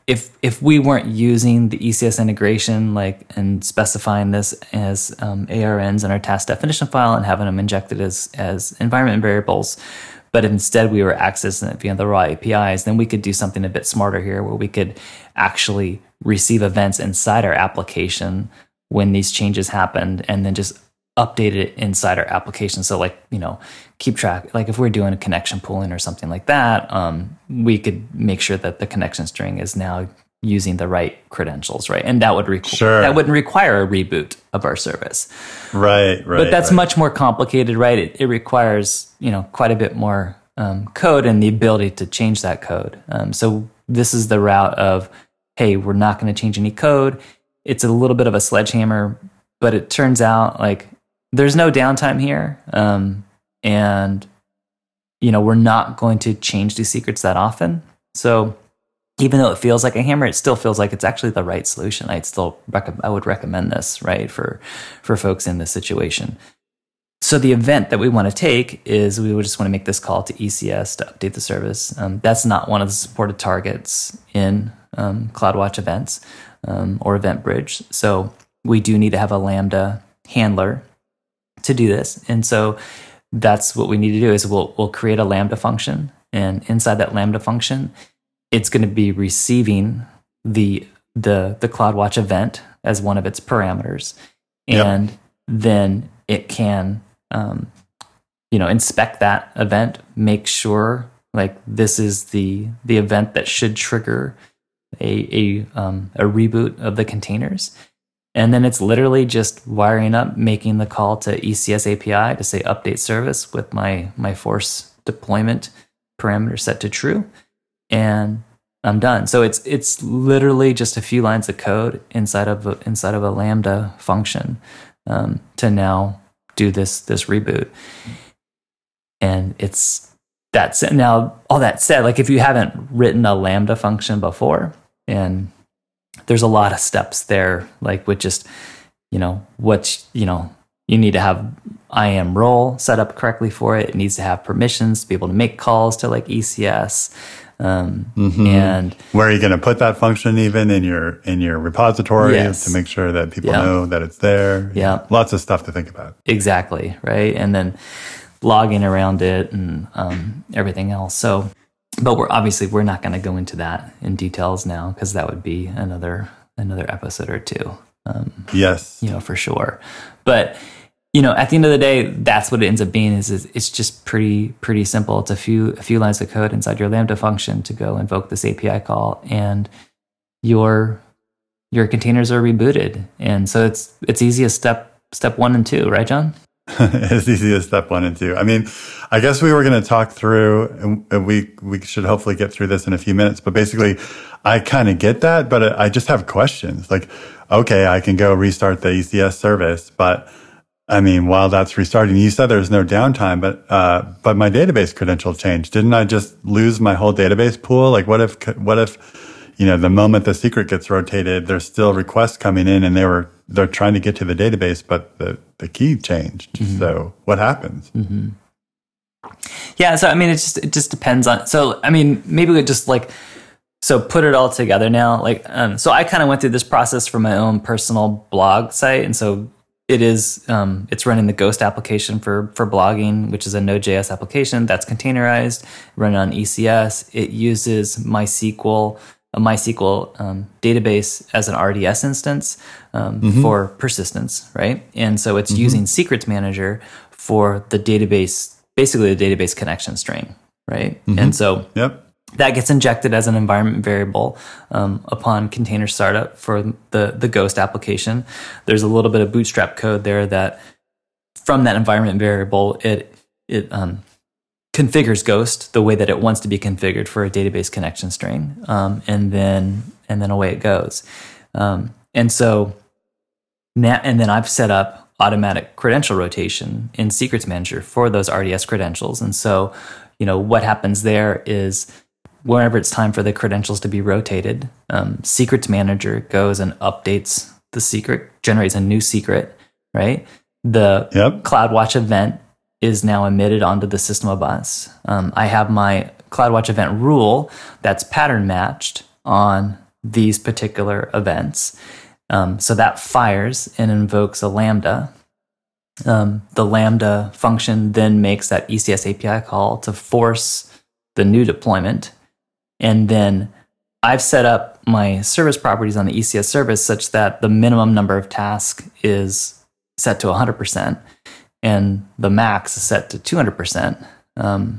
If we weren't using the ECS integration, like, and specifying this as ARNs in our task definition file and having them injected as environment variables, but instead we were accessing it via the raw APIs, then we could do something a bit smarter here, where we could actually receive events inside our application when these changes happened, and then just update it inside our application. So, like, you know, keep track, like if we're doing a connection pooling or something like that, we could make sure that the connection string is now using the right credentials, right? And that would that wouldn't require a reboot of our service. Right. But that's much more complicated, right? It requires, you know, quite a bit more code and the ability to change that code. So this is the route of, hey, we're not going to change any code. It's a little bit of a sledgehammer, but it turns out, like, there's no downtime here, and, you know, we're not going to change these secrets that often. So even though it feels like a hammer, it still feels like it's actually the right solution. I would recommend this, right, for folks in this situation. So the event that we want to take is we would just want to make this call to ECS to update the service. That's not one of the supported targets in CloudWatch events or EventBridge. So we do need to have a Lambda handler to do this. And so that's what we need to do, is we'll create a Lambda function, and inside that Lambda function, it's going to be receiving the CloudWatch event as one of its parameters. And then it can, inspect that event, make sure, like, this is the event that should trigger a reboot of the containers. And then it's literally just wiring up, making the call to ECS API to say update service with my force deployment parameter set to true, and I'm done. So it's literally just a few lines of code inside of a Lambda function to now do this reboot. And that's it. Now, all that said, like, if you haven't written a Lambda function before, and there's a lot of steps there, like with just, you know, you need to have IAM role set up correctly for it. It needs to have permissions to be able to make calls to, like, ECS. And where are you going to put that function, even in your repository, to make sure that people know that it's there? Yeah. Lots of stuff to think about. Exactly. Right. And then logging around it and everything else. So, but we're not going to go into that in details now, because that would be another episode or two. Yes, you know, for sure. But, you know, at the end of the day, that's what it ends up being. Is it's just pretty simple. It's a few lines of code inside your Lambda function to go invoke this API call, and your containers are rebooted. And so it's easy as step one and two, right, John? As easy as step one and two. I mean, I guess we were going to talk through, and we should hopefully get through this in a few minutes, but basically I kind of get that, but I just have questions. Like, okay, I can go restart the ECS service, but I mean, while that's restarting, you said there's no downtime, but my database credential changed. Didn't I just lose my whole database pool? Like, what if, you know, the moment the secret gets rotated, there's still requests coming in, and they're trying to get to the database, but the key changed. So what happens? Yeah, so I mean, it just depends on. So I mean, maybe we just like so put it all together now. Like, so I kind of went through this process for my own personal blog site, and so it is it's running the Ghost application for blogging, which is a Node.js application that's containerized, run on ECS. It uses MySQL. A MySQL database as an RDS instance for persistence, right? And so it's using Secrets Manager for the database, basically the database connection string, right? And so that gets injected as an environment variable upon container startup for the Ghost application. There's a little bit of bootstrap code there that from that environment variable, it configures Ghost the way that it wants to be configured for a database connection string, and then away it goes. And then I've set up automatic credential rotation in Secrets Manager for those RDS credentials. And so, you know, what happens there is whenever it's time for the credentials to be rotated, Secrets Manager goes and updates the secret, generates a new secret, right? The CloudWatch event is now emitted onto the system of bus. I have my CloudWatch event rule that's pattern matched on these particular events. So that fires and invokes a Lambda. The Lambda function then makes that ECS API call to force the new deployment. And then I've set up my service properties on the ECS service such that the minimum number of tasks is set to 100%. And the max is set to 200% of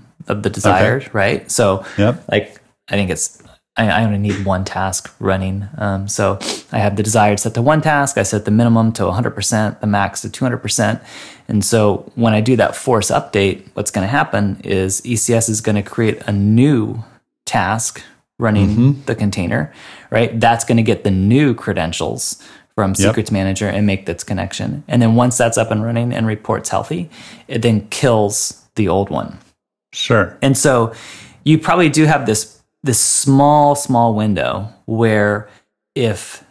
the desired, right? So, like, I think it's, I only need one task running. So I have the desired set to one task. I set the minimum to 100%, the max to 200%. And so when I do that force update, what's going to happen is ECS is going to create a new task running the container, right? That's going to get the new credentials from Secrets Manager and make this connection. And then once that's up and running and reports healthy, it then kills the old one. Sure. And so you probably do have this small window where if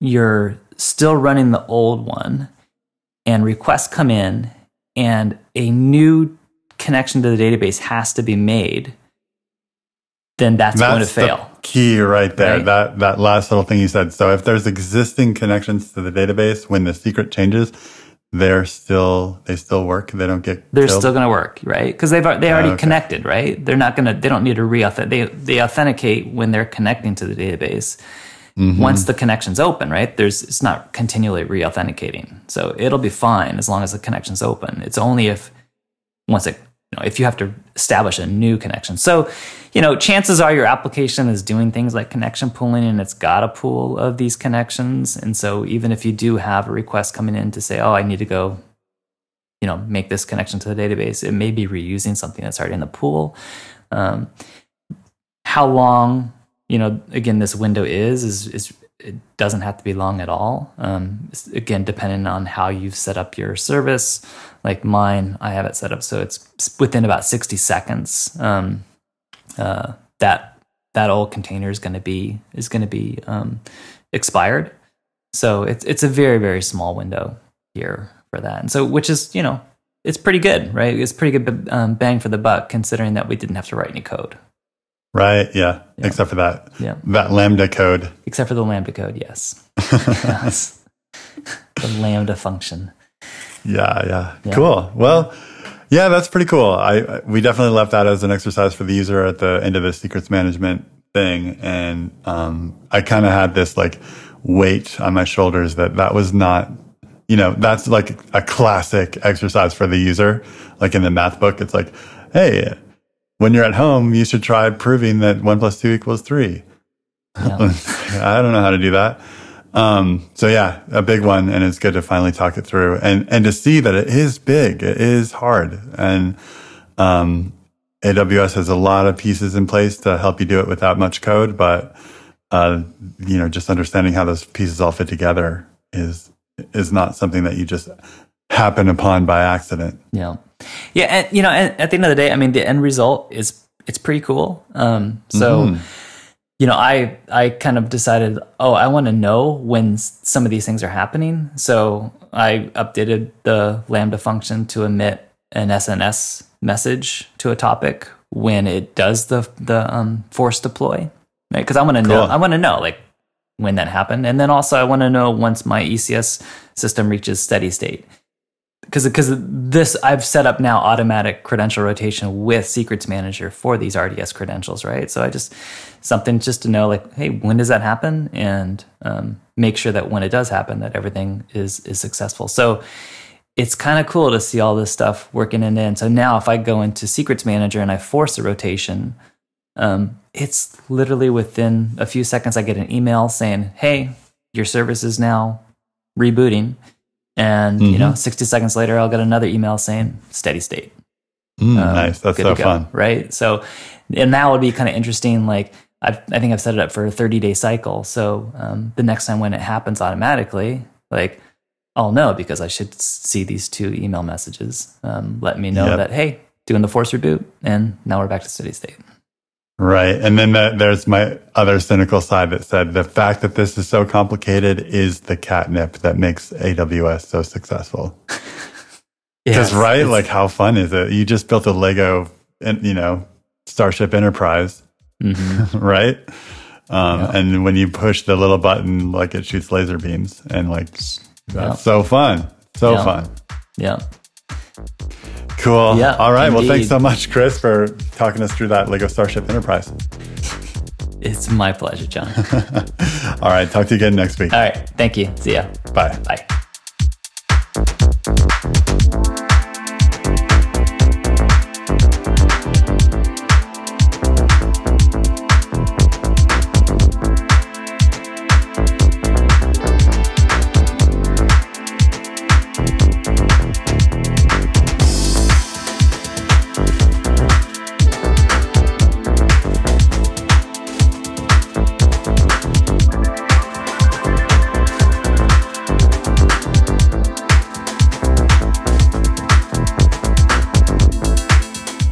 you're still running the old one and requests come in and a new connection to the database has to be made, then that's going to fail. Key right there, right? That last little thing you said. So if there's existing connections to the database, when the secret changes, they still work. They don't get killed. Still going to work, right? Because they already connected, right? They're not going to. They don't need to re-authenticate. They authenticate when they're connecting to the database. Once the connection's open, right? It's not continually re-authenticating, so it'll be fine as long as the connection's open. It's only if you have to establish a new connection. So, you know, chances are your application is doing things like connection pooling and it's got a pool of these connections. And so even if you do have a request coming in to say, oh, I need to go, you know, make this connection to the database, it may be reusing something that's already in the pool. How long, you know, again, this window is it doesn't have to be long at all. Again, depending on how you've set up your service. Like mine, I have it set up so it's within about 60 seconds. That old container is going to be expired. So it's a very, very small window here for that. And so, which is, you know, it's pretty good, right? It's pretty good bang for the buck considering that we didn't have to write any code. Right, yeah, except for that. Yeah. That Lambda code. Except for the Lambda code, yes. The Lambda function. Yeah. Cool. Well, yeah, that's pretty cool. We definitely left that as an exercise for the user at the end of the secrets management thing. And I kind of had this like weight on my shoulders that was not, you know, that's like a classic exercise for the user. Like in the math book, it's like, hey, when you're at home, you should try proving that 1 + 2 = 3. Yeah. I don't know how to do that. So yeah, a big one. And it's good to finally talk it through and to see that it is big. It is hard. And AWS has a lot of pieces in place to help you do it without much code. But, you know, just understanding how those pieces all fit together is not something that you just happen upon by accident. Yeah. Yeah, and you know, at the end of the day, I mean, the end result it's pretty cool. You know, I kind of decided, oh, I want to know when some of these things are happening. So I updated the Lambda function to emit an SNS message to a topic when it does the force deploy, right? Because I want to know. I want to know like when that happened, and then also I want to know once my ECS system reaches steady state. Because this, I've set up now automatic credential rotation with Secrets Manager for these RDS credentials, right? So I just to know, like, hey, when does that happen? And make sure that when it does happen, that everything is successful. So it's kind of cool to see all this stuff working in it. So now if I go into Secrets Manager and I force a rotation, it's literally within a few seconds I get an email saying, hey, your service is now rebooting. And, you know, 60 seconds later, I'll get another email saying steady state. Nice. That's so fun. Right. So, and that would be kind of interesting. Like, I think I've set it up for a 30-day cycle. So the next time when it happens automatically, like, I'll know because I should see these two email messages. Let me know that, hey, doing the force reboot. And now we're back to steady state. Right. And then there's my other cynical side that said the fact that this is so complicated is the catnip that makes AWS so successful. Because, right? Like, how fun is it? You just built a Lego, Starship Enterprise, right? And when you push the little button, like, it shoots laser beams. And, like, that's so fun. So fun. Cool. Yeah, all right. Indeed. Well, thanks so much, Chris, for talking us through that Lego Starship Enterprise. It's my pleasure, John. All right. Talk to you again next week. All right. Thank you. See ya. Bye. Bye.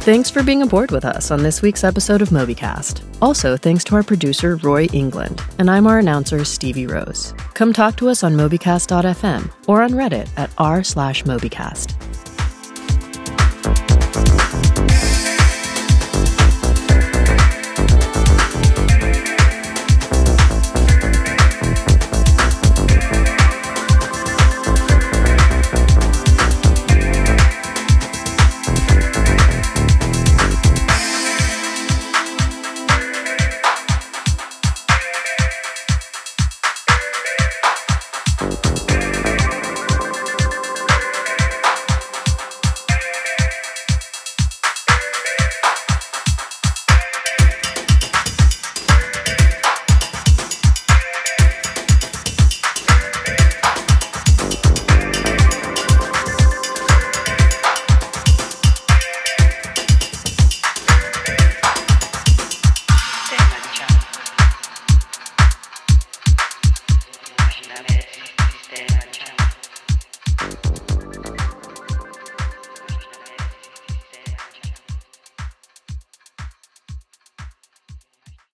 Thanks for being aboard with us on this week's episode of MobyCast. Also, thanks to our producer, Roy England, and I'm our announcer, Stevie Rose. Come talk to us on MobyCast.fm or on Reddit at r/MobyCast.